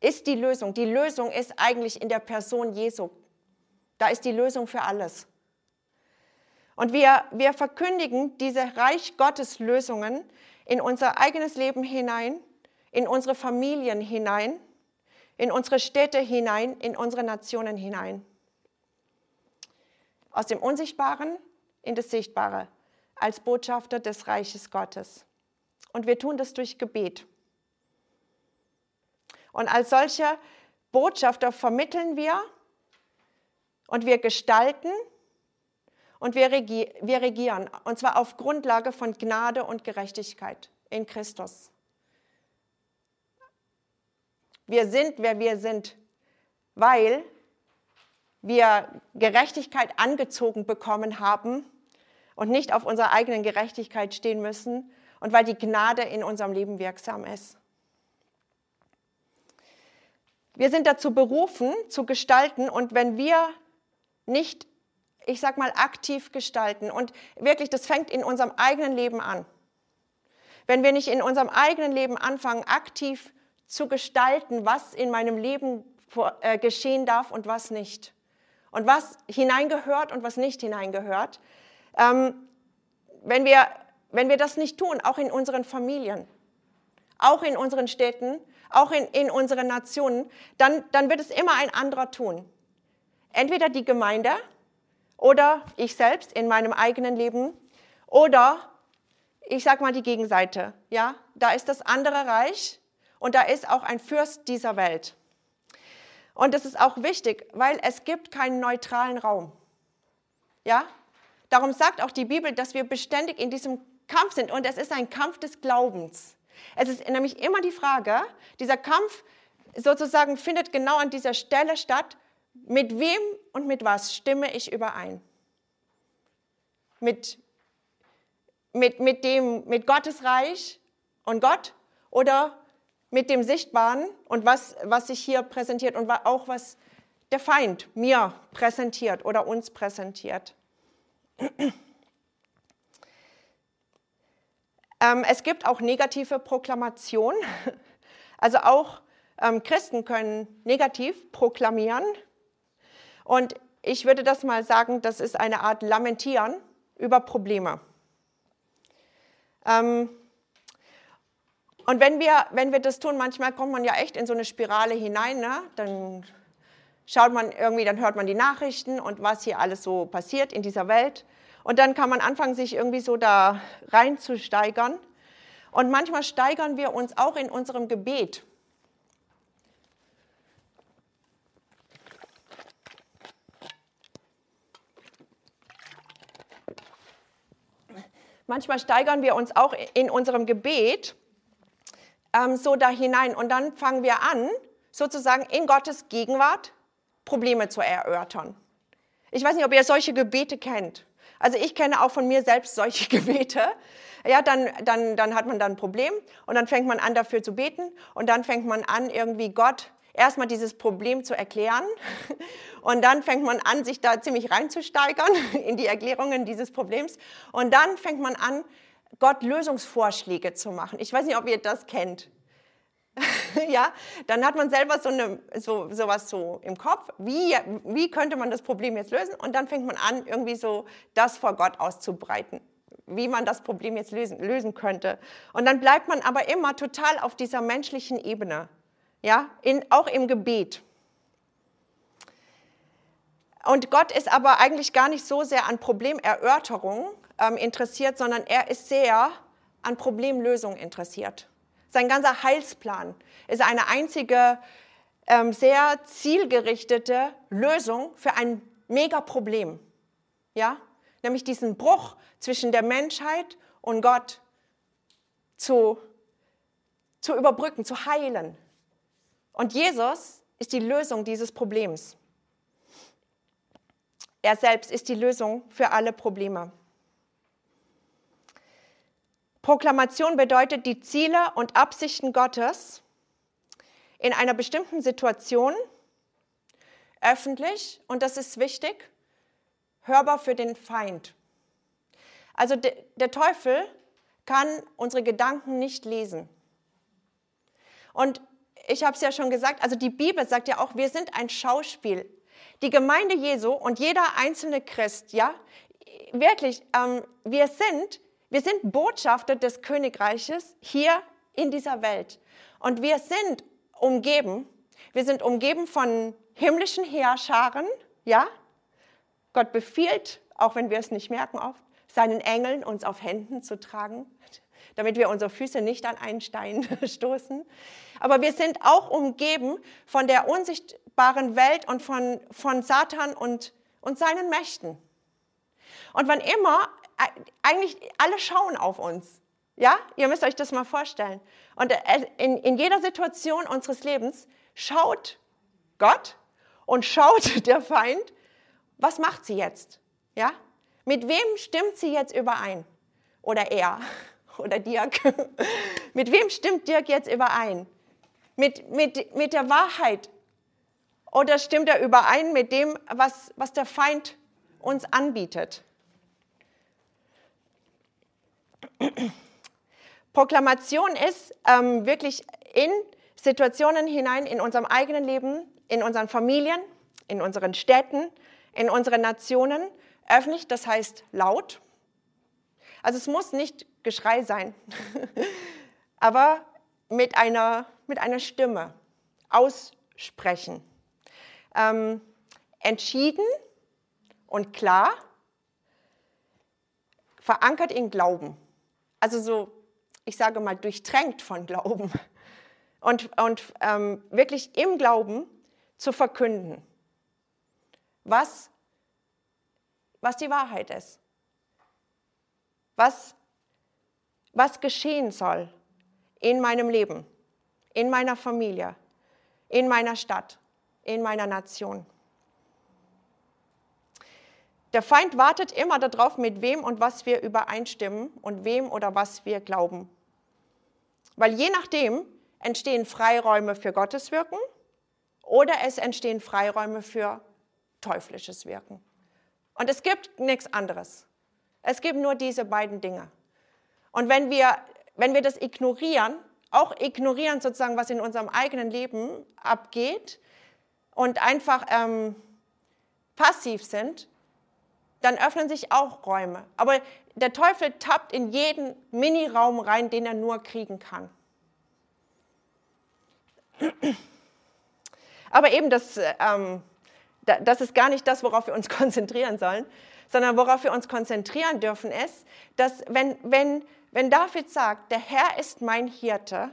ist die Lösung. Die Lösung ist eigentlich in der Person Jesu. Da ist die Lösung für alles. Und wir, wir verkündigen diese Reich Gottes Lösungen in unser eigenes Leben hinein, in unsere Familien hinein, in unsere Städte hinein, in unsere Nationen hinein. Aus dem Unsichtbaren in das Sichtbare, als Botschafter des Reiches Gottes. Und wir tun das durch Gebet. Und als solche Botschafter vermitteln wir und wir gestalten und wir regieren. Und zwar auf Grundlage von Gnade und Gerechtigkeit in Christus. Wir sind, wer wir sind, weil wir Gerechtigkeit angezogen bekommen haben und nicht auf unserer eigenen Gerechtigkeit stehen müssen und weil die Gnade in unserem Leben wirksam ist. Wir sind dazu berufen, zu gestalten, und wenn wir nicht, ich sag mal, aktiv gestalten, und wirklich, das fängt in unserem eigenen Leben an. Wenn wir nicht in unserem eigenen Leben anfangen, aktiv zu gestalten, was in meinem Leben geschehen darf und was nicht. Und was hineingehört und was nicht hineingehört. Ähm, wenn wir, wenn wir das nicht tun, auch in unseren Familien, auch in unseren Städten, auch in, in unseren Nationen, dann, dann wird es immer ein anderer tun. Entweder die Gemeinde oder ich selbst in meinem eigenen Leben oder, ich sag mal, die Gegenseite. Ja? Da ist das andere Reich und da ist auch ein Fürst dieser Welt. Und das ist auch wichtig, weil es gibt keinen neutralen Raum. Ja? Darum sagt auch die Bibel, dass wir beständig in diesem Kampf sind und es ist ein Kampf des Glaubens. Es ist nämlich immer die Frage, dieser Kampf sozusagen findet genau an dieser Stelle statt, mit wem und mit was stimme ich überein? Mit, mit, mit, dem, mit Gottes Reich und Gott oder mit dem Sichtbaren und was, was sich hier präsentiert und auch was der Feind mir präsentiert oder uns präsentiert. Es gibt auch negative Proklamationen, also auch Christen können negativ proklamieren und ich würde das mal sagen, das ist eine Art Lamentieren über Probleme. Und wenn wir, wenn wir das tun, manchmal kommt man ja echt in so eine Spirale hinein, ne? Dann schaut man irgendwie, dann hört man die Nachrichten und was hier alles so passiert in dieser Welt. Und dann kann man anfangen, sich irgendwie so da reinzusteigern. Und manchmal steigern wir uns auch in unserem Gebet. Manchmal steigern wir uns auch in unserem Gebet ähm, so da hinein. Und dann fangen wir an, sozusagen in Gottes Gegenwart Probleme zu erörtern. Ich weiß nicht, ob ihr solche Gebete kennt. Also ich kenne auch von mir selbst solche Gebete. Ja, dann, dann, dann hat man da ein Problem und dann fängt man an, dafür zu beten. Und dann fängt man an, irgendwie Gott erstmal dieses Problem zu erklären. Und dann fängt man an, sich da ziemlich reinzusteigern in die Erklärungen dieses Problems. Und dann fängt man an, Gott Lösungsvorschläge zu machen. Ich weiß nicht, ob ihr das kennt. ja, dann hat man selber so, eine, so, so was so im Kopf, wie, wie könnte man das Problem jetzt lösen? Und dann fängt man an, irgendwie so das vor Gott auszubreiten, wie man das Problem jetzt lösen, lösen könnte. Und dann bleibt man aber immer total auf dieser menschlichen Ebene, ja, in, auch im Gebet. Und Gott ist aber eigentlich gar nicht so sehr an Problemerörterung ähm, interessiert, sondern er ist sehr an Problemlösung interessiert. Sein ganzer Heilsplan ist eine einzige, ähm, sehr zielgerichtete Lösung für ein Megaproblem, ja? Nämlich diesen Bruch zwischen der Menschheit und Gott zu, zu überbrücken, zu heilen. Und Jesus ist die Lösung dieses Problems. Er selbst ist die Lösung für alle Probleme. Proklamation bedeutet, die Ziele und Absichten Gottes in einer bestimmten Situation öffentlich, und das ist wichtig, hörbar für den Feind. Also de, der Teufel kann unsere Gedanken nicht lesen. Und ich habe es ja schon gesagt, also die Bibel sagt ja auch, wir sind ein Schauspiel. Die Gemeinde Jesu und jeder einzelne Christ, ja, wirklich, ähm, wir sind Wir sind Botschafter des Königreiches hier in dieser Welt. Und wir sind umgeben, wir sind umgeben von himmlischen Heerscharen, ja? Gott befiehlt, auch wenn wir es nicht merken oft, seinen Engeln uns auf Händen zu tragen, damit wir unsere Füße nicht an einen Stein stoßen. Aber wir sind auch umgeben von der unsichtbaren Welt und von, von Satan und, und seinen Mächten. Und wann immer... Eigentlich alle schauen auf uns, ja? Ihr müsst euch das mal vorstellen. Und in, in jeder Situation unseres Lebens schaut Gott und schaut der Feind, was macht sie jetzt, ja? Mit wem stimmt sie jetzt überein? Oder er, oder Dirk. Mit wem stimmt Dirk jetzt überein? Mit, mit, mit der Wahrheit? Oder stimmt er überein mit dem, was, was der Feind uns anbietet? Proklamation ist ähm, wirklich in Situationen hinein, in unserem eigenen Leben, in unseren Familien, in unseren Städten, in unseren Nationen, öffentlich, das heißt laut. Also es muss nicht Geschrei sein, aber mit einer, mit einer Stimme aussprechen. Ähm, entschieden und klar, verankert in Glauben. Also so, ich sage mal, durchtränkt von Glauben und, und ähm, wirklich im Glauben zu verkünden, was, was die Wahrheit ist, was, was geschehen soll in meinem Leben, in meiner Familie, in meiner Stadt, in meiner Nation. Der Feind wartet immer darauf, mit wem und was wir übereinstimmen und wem oder was wir glauben. Weil je nachdem entstehen Freiräume für Gottes Wirken oder es entstehen Freiräume für teuflisches Wirken. Und es gibt nichts anderes. Es gibt nur diese beiden Dinge. Und wenn wir, wenn wir das ignorieren, auch ignorieren sozusagen, was in unserem eigenen Leben abgeht und einfach ähm, passiv sind, dann öffnen sich auch Räume. Aber der Teufel tappt in jeden Miniraum rein, den er nur kriegen kann. Aber eben, das, ähm, das ist gar nicht das, worauf wir uns konzentrieren sollen, sondern worauf wir uns konzentrieren dürfen, ist, dass wenn, wenn, wenn David sagt, der Herr ist mein Hirte,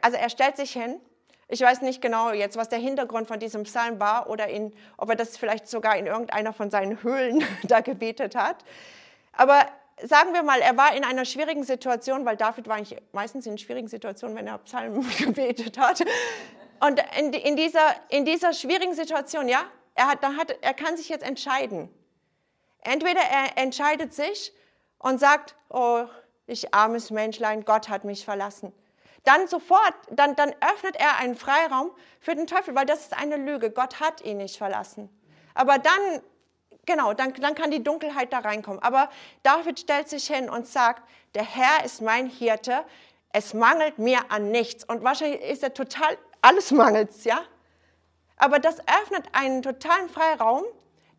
also er stellt sich hin. Ich weiß nicht genau jetzt, was der Hintergrund von diesem Psalm war oder in, ob er das vielleicht sogar in irgendeiner von seinen Höhlen da gebetet hat. Aber sagen wir mal, er war in einer schwierigen Situation, weil David war eigentlich meistens in schwierigen Situationen, wenn er Psalmen gebetet hat. Und in, in, dieser, in dieser schwierigen Situation, ja, er, hat, dann hat, er kann sich jetzt entscheiden. Entweder er entscheidet sich und sagt, oh, ich armes Menschlein, Gott hat mich verlassen. Dann sofort, dann, dann öffnet er einen Freiraum für den Teufel, weil das ist eine Lüge. Gott hat ihn nicht verlassen. Aber dann, genau, dann, dann kann die Dunkelheit da reinkommen. Aber David stellt sich hin und sagt, der Herr ist mein Hirte, es mangelt mir an nichts. Und wahrscheinlich ist ja total, alles mangelt, ja. Aber das öffnet einen totalen Freiraum,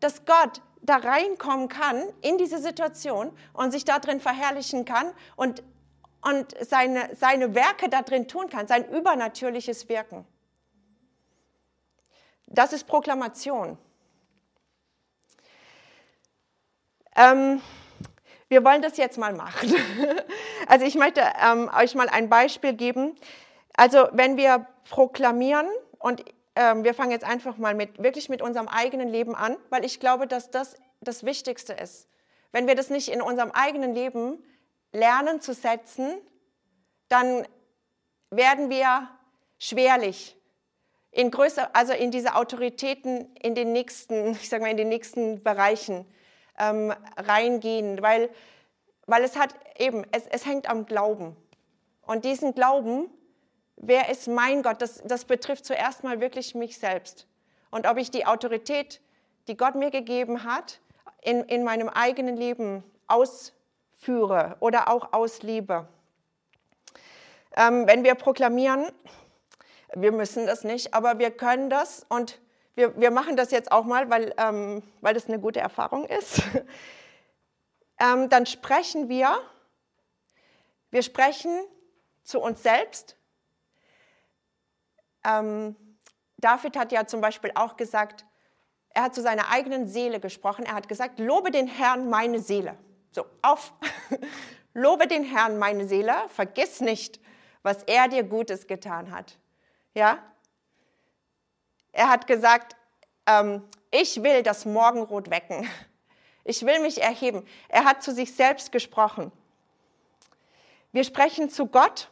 dass Gott da reinkommen kann in diese Situation und sich da drin verherrlichen kann und, und seine, seine Werke da drin tun kann, sein übernatürliches Wirken. Das ist Proklamation. Ähm, wir wollen das jetzt mal machen. Also ich möchte ähm, euch mal ein Beispiel geben. Also wenn wir proklamieren und ähm, wir fangen jetzt einfach mal mit, wirklich mit unserem eigenen Leben an, weil ich glaube, dass das das Wichtigste ist. Wenn wir das nicht in unserem eigenen Leben lernen zu setzen, dann werden wir schwerlich in größer, also in diese Autoritäten in den nächsten, ich sag mal in den nächsten Bereichen ähm, reingehen, weil Weil es hat eben, es, es hängt am Glauben. Und diesen Glauben, wer ist mein Gott, das, das betrifft zuerst mal wirklich mich selbst. Und ob ich die Autorität, die Gott mir gegeben hat, in, in meinem eigenen Leben ausführe oder auch ausliebe. Ähm, wenn wir proklamieren, wir müssen das nicht, aber wir können das und wir, wir machen das jetzt auch mal, weil, ähm, weil das eine gute Erfahrung ist. Ähm, dann sprechen wir, wir sprechen zu uns selbst. Ähm, David hat ja zum Beispiel auch gesagt, er hat zu seiner eigenen Seele gesprochen, er hat gesagt, lobe den Herrn meine Seele. So, auf, lobe den Herrn meine Seele, vergiss nicht, was er dir Gutes getan hat. Ja? Er hat gesagt, ähm, ich will das Morgenrot wecken. Ich will mich erheben. Er hat zu sich selbst gesprochen. Wir sprechen zu Gott.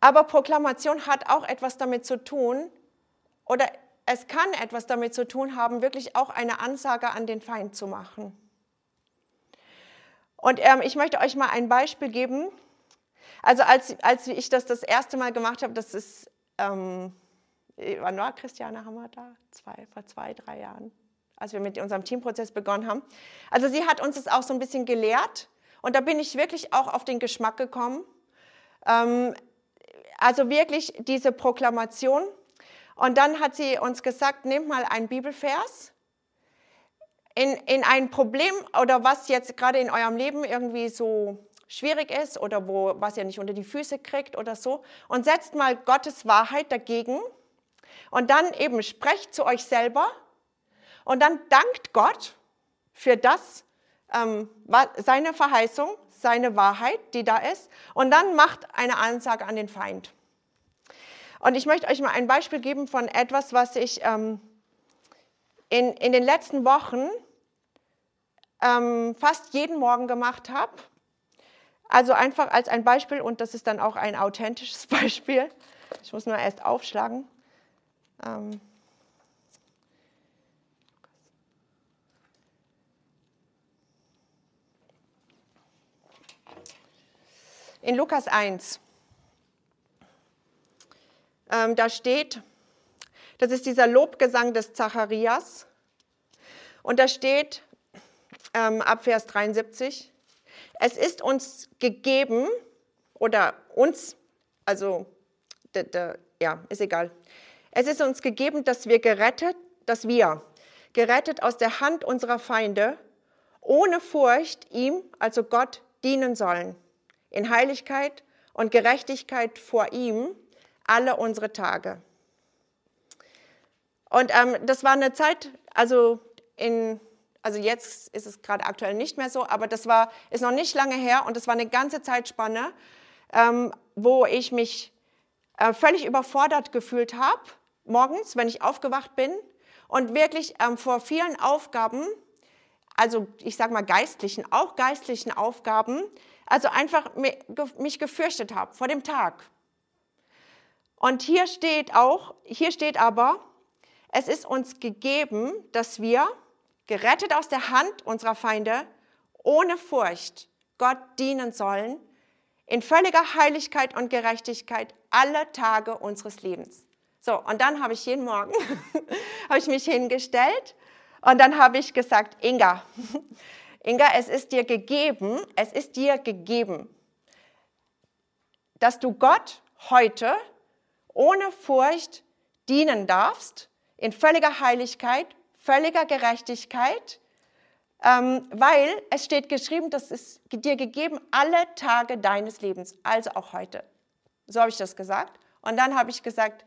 Aber Proklamation hat auch etwas damit zu tun, oder es kann etwas damit zu tun haben, wirklich auch eine Ansage an den Feind zu machen. Und ähm, ich möchte euch mal ein Beispiel geben. Also als, als ich das das erste Mal gemacht habe, das ist, ähm, war nur Christiane Hammer da, zwei, vor zwei, drei Jahren. Als wir mit unserem Teamprozess begonnen haben. Also sie hat uns das auch so ein bisschen gelehrt und da bin ich wirklich auch auf den Geschmack gekommen. Ähm, also wirklich diese Proklamation. Und dann hat sie uns gesagt, nehmt mal einen Bibelvers in, in ein Problem oder was jetzt gerade in eurem Leben irgendwie so schwierig ist oder wo, was ihr nicht unter die Füße kriegt oder so und setzt mal Gottes Wahrheit dagegen und dann eben sprecht zu euch selber. Und dann dankt Gott für das, ähm, seine Verheißung, seine Wahrheit, die da ist. Und dann macht eine Ansage an den Feind. Und ich möchte euch mal ein Beispiel geben von etwas, was ich ähm, in, in den letzten Wochen ähm, fast jeden Morgen gemacht habe. Also einfach als ein Beispiel, und das ist dann auch ein authentisches Beispiel. Ich muss nur erst aufschlagen. Ähm. In Lukas eins, ähm, da steht, das ist dieser Lobgesang des Zacharias und da steht ähm, ab Vers dreiundsiebzig, es ist uns gegeben oder uns, also d- d- ja, ist egal, es ist uns gegeben, dass wir gerettet, dass wir gerettet aus der Hand unserer Feinde ohne Furcht ihm, also Gott, dienen sollen. In Heiligkeit und Gerechtigkeit vor ihm alle unsere Tage. Und ähm, das war eine Zeit, also, in, also jetzt ist es gerade aktuell nicht mehr so, aber das war, ist noch nicht lange her und das war eine ganze Zeitspanne, ähm, wo ich mich äh, völlig überfordert gefühlt habe, morgens, wenn ich aufgewacht bin und wirklich ähm, vor vielen Aufgaben, also ich sage mal geistlichen, auch geistlichen Aufgaben, also einfach mich gefürchtet habe vor dem Tag. Und hier steht auch, hier steht aber, es ist uns gegeben, dass wir, gerettet aus der Hand unserer Feinde, ohne Furcht Gott dienen sollen, in völliger Heiligkeit und Gerechtigkeit alle Tage unseres Lebens. So, und dann habe ich jeden Morgen habe ich mich hingestellt und dann habe ich gesagt, Inga, Inga, es ist dir gegeben, es ist dir gegeben. dass du Gott heute ohne Furcht dienen darfst, in völliger Heiligkeit, völliger Gerechtigkeit, ähm, weil es steht geschrieben, das ist dir gegeben alle Tage deines Lebens, also auch heute. So habe ich das gesagt. Und dann habe ich gesagt,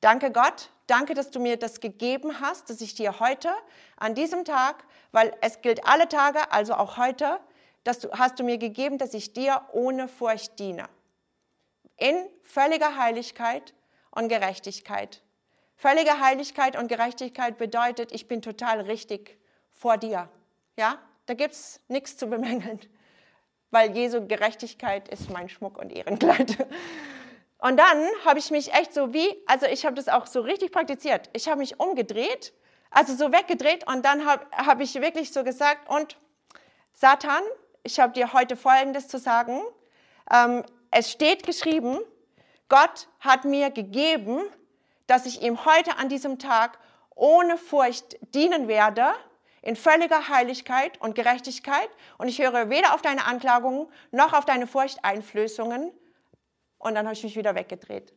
danke Gott, danke, dass du mir das gegeben hast, dass ich dir heute an diesem Tag, weil es gilt alle Tage, also auch heute, dass du, hast du mir gegeben, dass ich dir ohne Furcht diene. In völliger Heiligkeit und Gerechtigkeit. Völlige Heiligkeit und Gerechtigkeit bedeutet, ich bin total richtig vor dir. Ja, da gibt es nichts zu bemängeln, weil Jesu Gerechtigkeit ist mein Schmuck und Ehrenkleid. Und dann habe ich mich echt so wie, also ich habe das auch so richtig praktiziert. Ich habe mich umgedreht, also so weggedreht und dann habe hab ich wirklich so gesagt, und Satan, ich habe dir heute Folgendes zu sagen. Ähm, es steht geschrieben, Gott hat mir gegeben, dass ich ihm heute an diesem Tag ohne Furcht dienen werde, in völliger Heiligkeit und Gerechtigkeit. Und ich höre weder auf deine Anklagungen noch auf deine Furchteinflößungen. Und dann habe ich mich wieder weggedreht.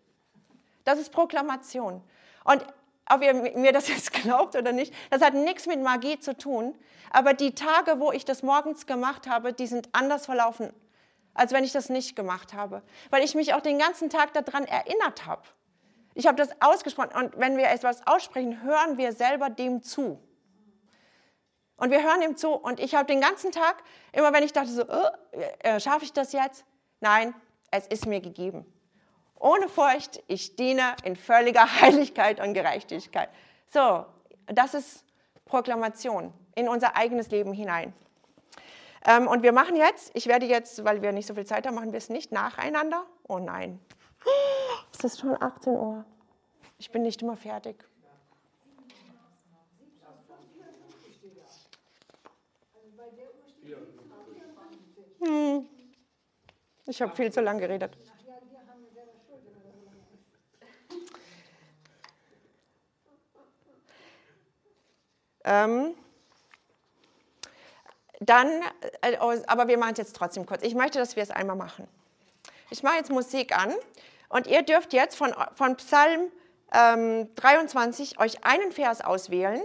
Das ist Proklamation. Und ob ihr mir das jetzt glaubt oder nicht, das hat nichts mit Magie zu tun. Aber die Tage, wo ich das morgens gemacht habe, die sind anders verlaufen, als wenn ich das nicht gemacht habe. Weil ich mich auch den ganzen Tag daran erinnert habe. Ich habe das ausgesprochen. Und wenn wir etwas aussprechen, hören wir selber dem zu. Und wir hören ihm zu. Und ich habe den ganzen Tag, immer wenn ich dachte, so, äh, schaffe ich das jetzt? Nein. Es ist mir gegeben. Ohne Furcht, ich diene in völliger Heiligkeit und Gerechtigkeit. So, das ist Proklamation in unser eigenes Leben hinein. Ähm, und wir machen jetzt, ich werde jetzt, weil wir nicht so viel Zeit haben, machen wir es nicht nacheinander. Oh nein, es ist schon achtzehn Uhr. Ich bin nicht immer fertig. Hm. Ich habe viel zu lang geredet. Ähm, dann, aber wir machen es jetzt trotzdem kurz. Ich möchte, dass wir es einmal machen. Ich mache jetzt Musik an und ihr dürft jetzt von, von Psalm ähm, dreiundzwanzig euch einen Vers auswählen,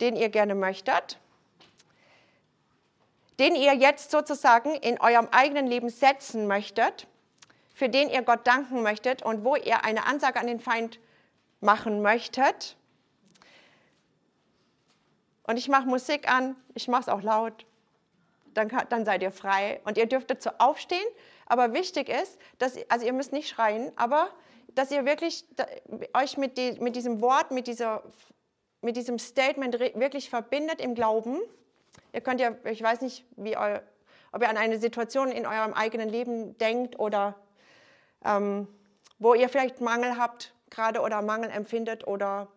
den ihr gerne möchtet, den ihr jetzt sozusagen in eurem eigenen Leben setzen möchtet, für den ihr Gott danken möchtet und wo ihr eine Ansage an den Feind machen möchtet. Und ich mache Musik an, ich mache es auch laut, dann, dann seid ihr frei. Und ihr dürft dazu aufstehen, aber wichtig ist, dass, also ihr müsst nicht schreien, aber dass ihr wirklich euch mit, die, mit diesem Wort, mit, dieser, mit diesem Statement wirklich verbindet im Glauben. Ihr könnt ja, ich weiß nicht, wie eu, ob ihr an eine Situation in eurem eigenen Leben denkt oder ähm, wo ihr vielleicht Mangel habt gerade oder Mangel empfindet oder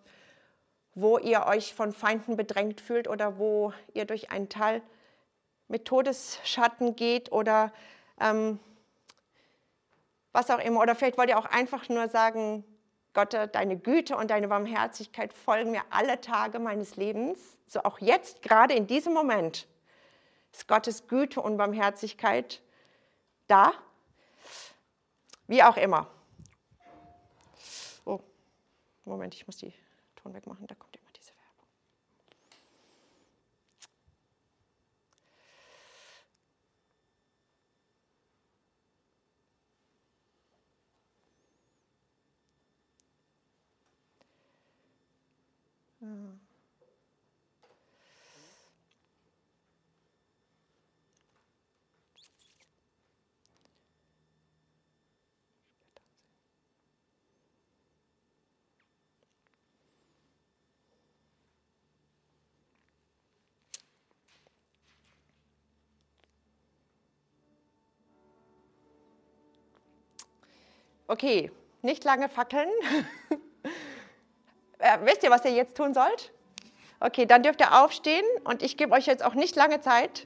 wo ihr euch von Feinden bedrängt fühlt oder wo ihr durch einen Tal mit Todesschatten geht oder ähm, was auch immer. Oder vielleicht wollt ihr auch einfach nur sagen, Gott, deine Güte und deine Barmherzigkeit folgen mir alle Tage meines Lebens. So auch jetzt, gerade in diesem Moment, ist Gottes Güte und Barmherzigkeit da. Wie auch immer. Oh, Moment, ich muss die Ton wegmachen, da kommt immer diese Werbung. Okay, nicht lange fackeln. Äh, wisst ihr, was ihr jetzt tun sollt? Okay, dann dürft ihr aufstehen und ich gebe euch jetzt auch nicht lange Zeit.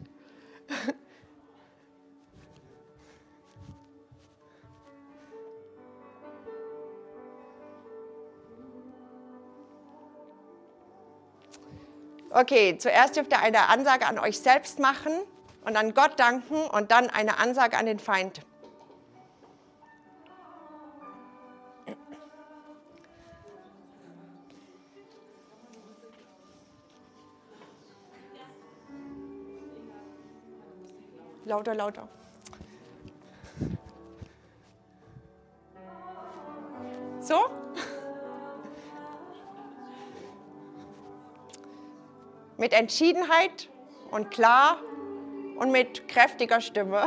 Okay, zuerst dürft ihr eine Ansage an euch selbst machen und an Gott danken und dann eine Ansage an den Feind. Lauter, lauter. So? Mit Entschiedenheit und klar und mit kräftiger Stimme.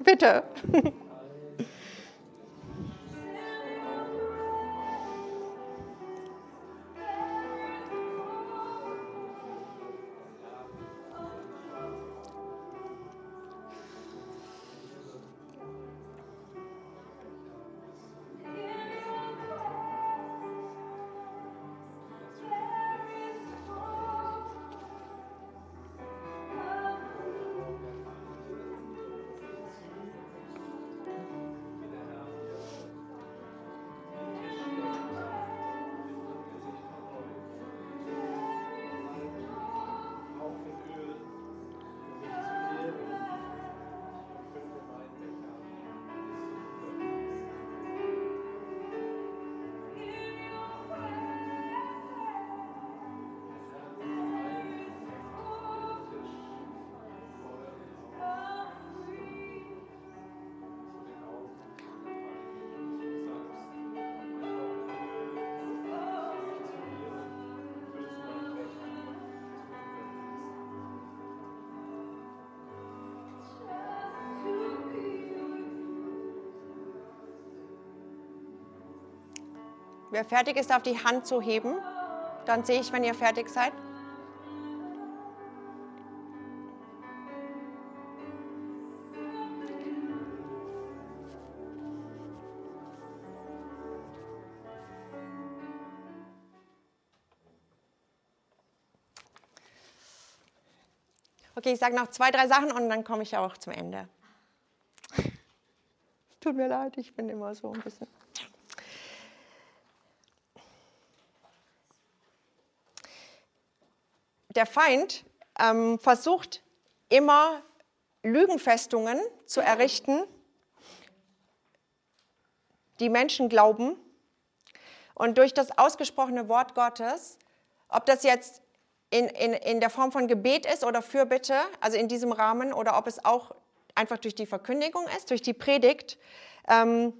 Bitte. Wer fertig ist, darf die Hand so heben. Dann sehe ich, wenn ihr fertig seid. Okay, ich sage noch zwei, drei Sachen und dann komme ich auch zum Ende. Tut mir leid, ich bin immer so ein bisschen... Der Feind ähm, versucht immer, Lügenfestungen zu errichten, die Menschen glauben. Und durch das ausgesprochene Wort Gottes, ob das jetzt in, in, in der Form von Gebet ist oder Fürbitte, also in diesem Rahmen, oder ob es auch einfach durch die Verkündigung ist, durch die Predigt, ähm,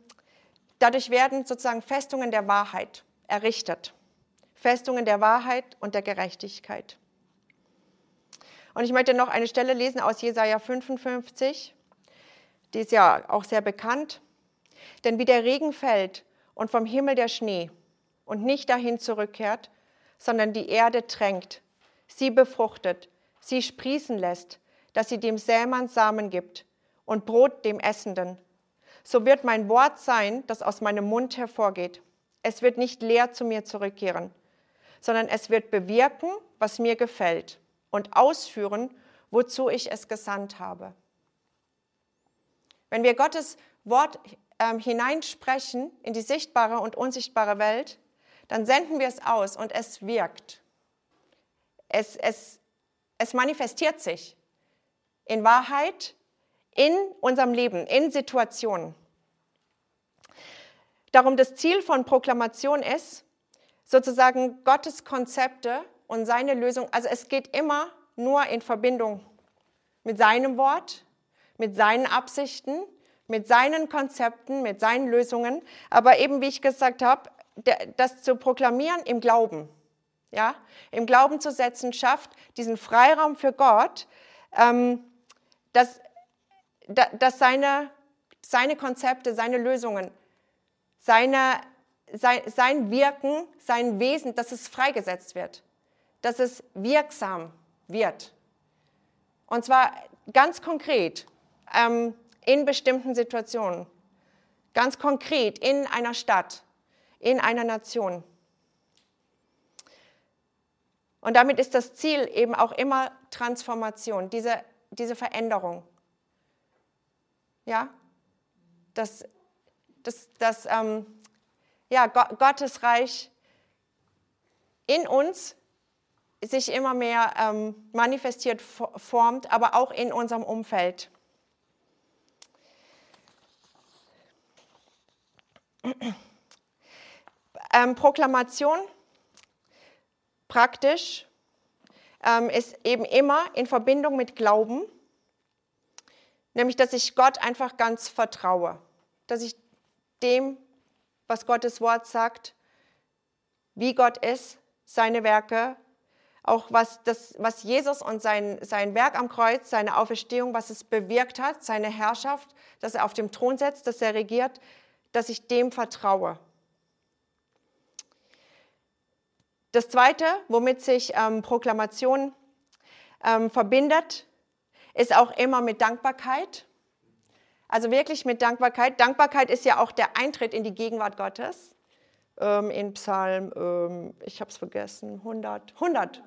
dadurch werden sozusagen Festungen der Wahrheit errichtet. Festungen der Wahrheit und der Gerechtigkeit. Und ich möchte noch eine Stelle lesen aus Jesaja fünfundfünfzig, die ist ja auch sehr bekannt. Denn wie der Regen fällt und vom Himmel der Schnee und nicht dahin zurückkehrt, sondern die Erde tränkt, sie befruchtet, sie sprießen lässt, dass sie dem Sämann Samen gibt und Brot dem Essenden. So wird mein Wort sein, das aus meinem Mund hervorgeht. Es wird nicht leer zu mir zurückkehren, sondern es wird bewirken, was mir gefällt. Und ausführen, wozu ich es gesandt habe. Wenn wir Gottes Wort äh, hineinsprechen in die sichtbare und unsichtbare Welt, dann senden wir es aus und es wirkt. Es, es, es manifestiert sich in Wahrheit, in unserem Leben, in Situationen. Darum das Ziel von Proklamation ist, sozusagen Gottes Konzepte und seine Lösung, also es geht immer nur in Verbindung mit seinem Wort, mit seinen Absichten, mit seinen Konzepten, mit seinen Lösungen, aber eben, wie ich gesagt habe, das zu proklamieren im Glauben, ja, im Glauben zu setzen, schafft diesen Freiraum für Gott, ähm, dass, dass seine, seine Konzepte, seine Lösungen, seine, sein, sein Wirken, sein Wesen, dass es freigesetzt wird. Dass es wirksam wird. Und zwar ganz konkret ähm, in bestimmten Situationen, ganz konkret in einer Stadt, in einer Nation. Und damit ist das Ziel eben auch immer Transformation, diese, diese Veränderung. Ja? Dass das, das, ähm, ja, Gottes Reich in uns sich immer mehr ähm, manifestiert, formt, aber auch in unserem Umfeld. Ähm, Proklamation, praktisch, ähm, ist eben immer in Verbindung mit Glauben, Nämlich, dass ich Gott einfach ganz vertraue. Dass ich dem, was Gottes Wort sagt, wie Gott ist, seine Werke, auch was, das, was Jesus und sein, sein Werk am Kreuz, seine Auferstehung, was es bewirkt hat, seine Herrschaft, dass er auf dem Thron sitzt, dass er regiert, dass ich dem vertraue. Das Zweite, womit sich ähm, Proklamation ähm, verbindet, ist auch immer mit Dankbarkeit. Also wirklich mit Dankbarkeit. Dankbarkeit ist ja auch der Eintritt in die Gegenwart Gottes. Ähm, in Psalm, ähm, ich habe es vergessen, hundert, hundert,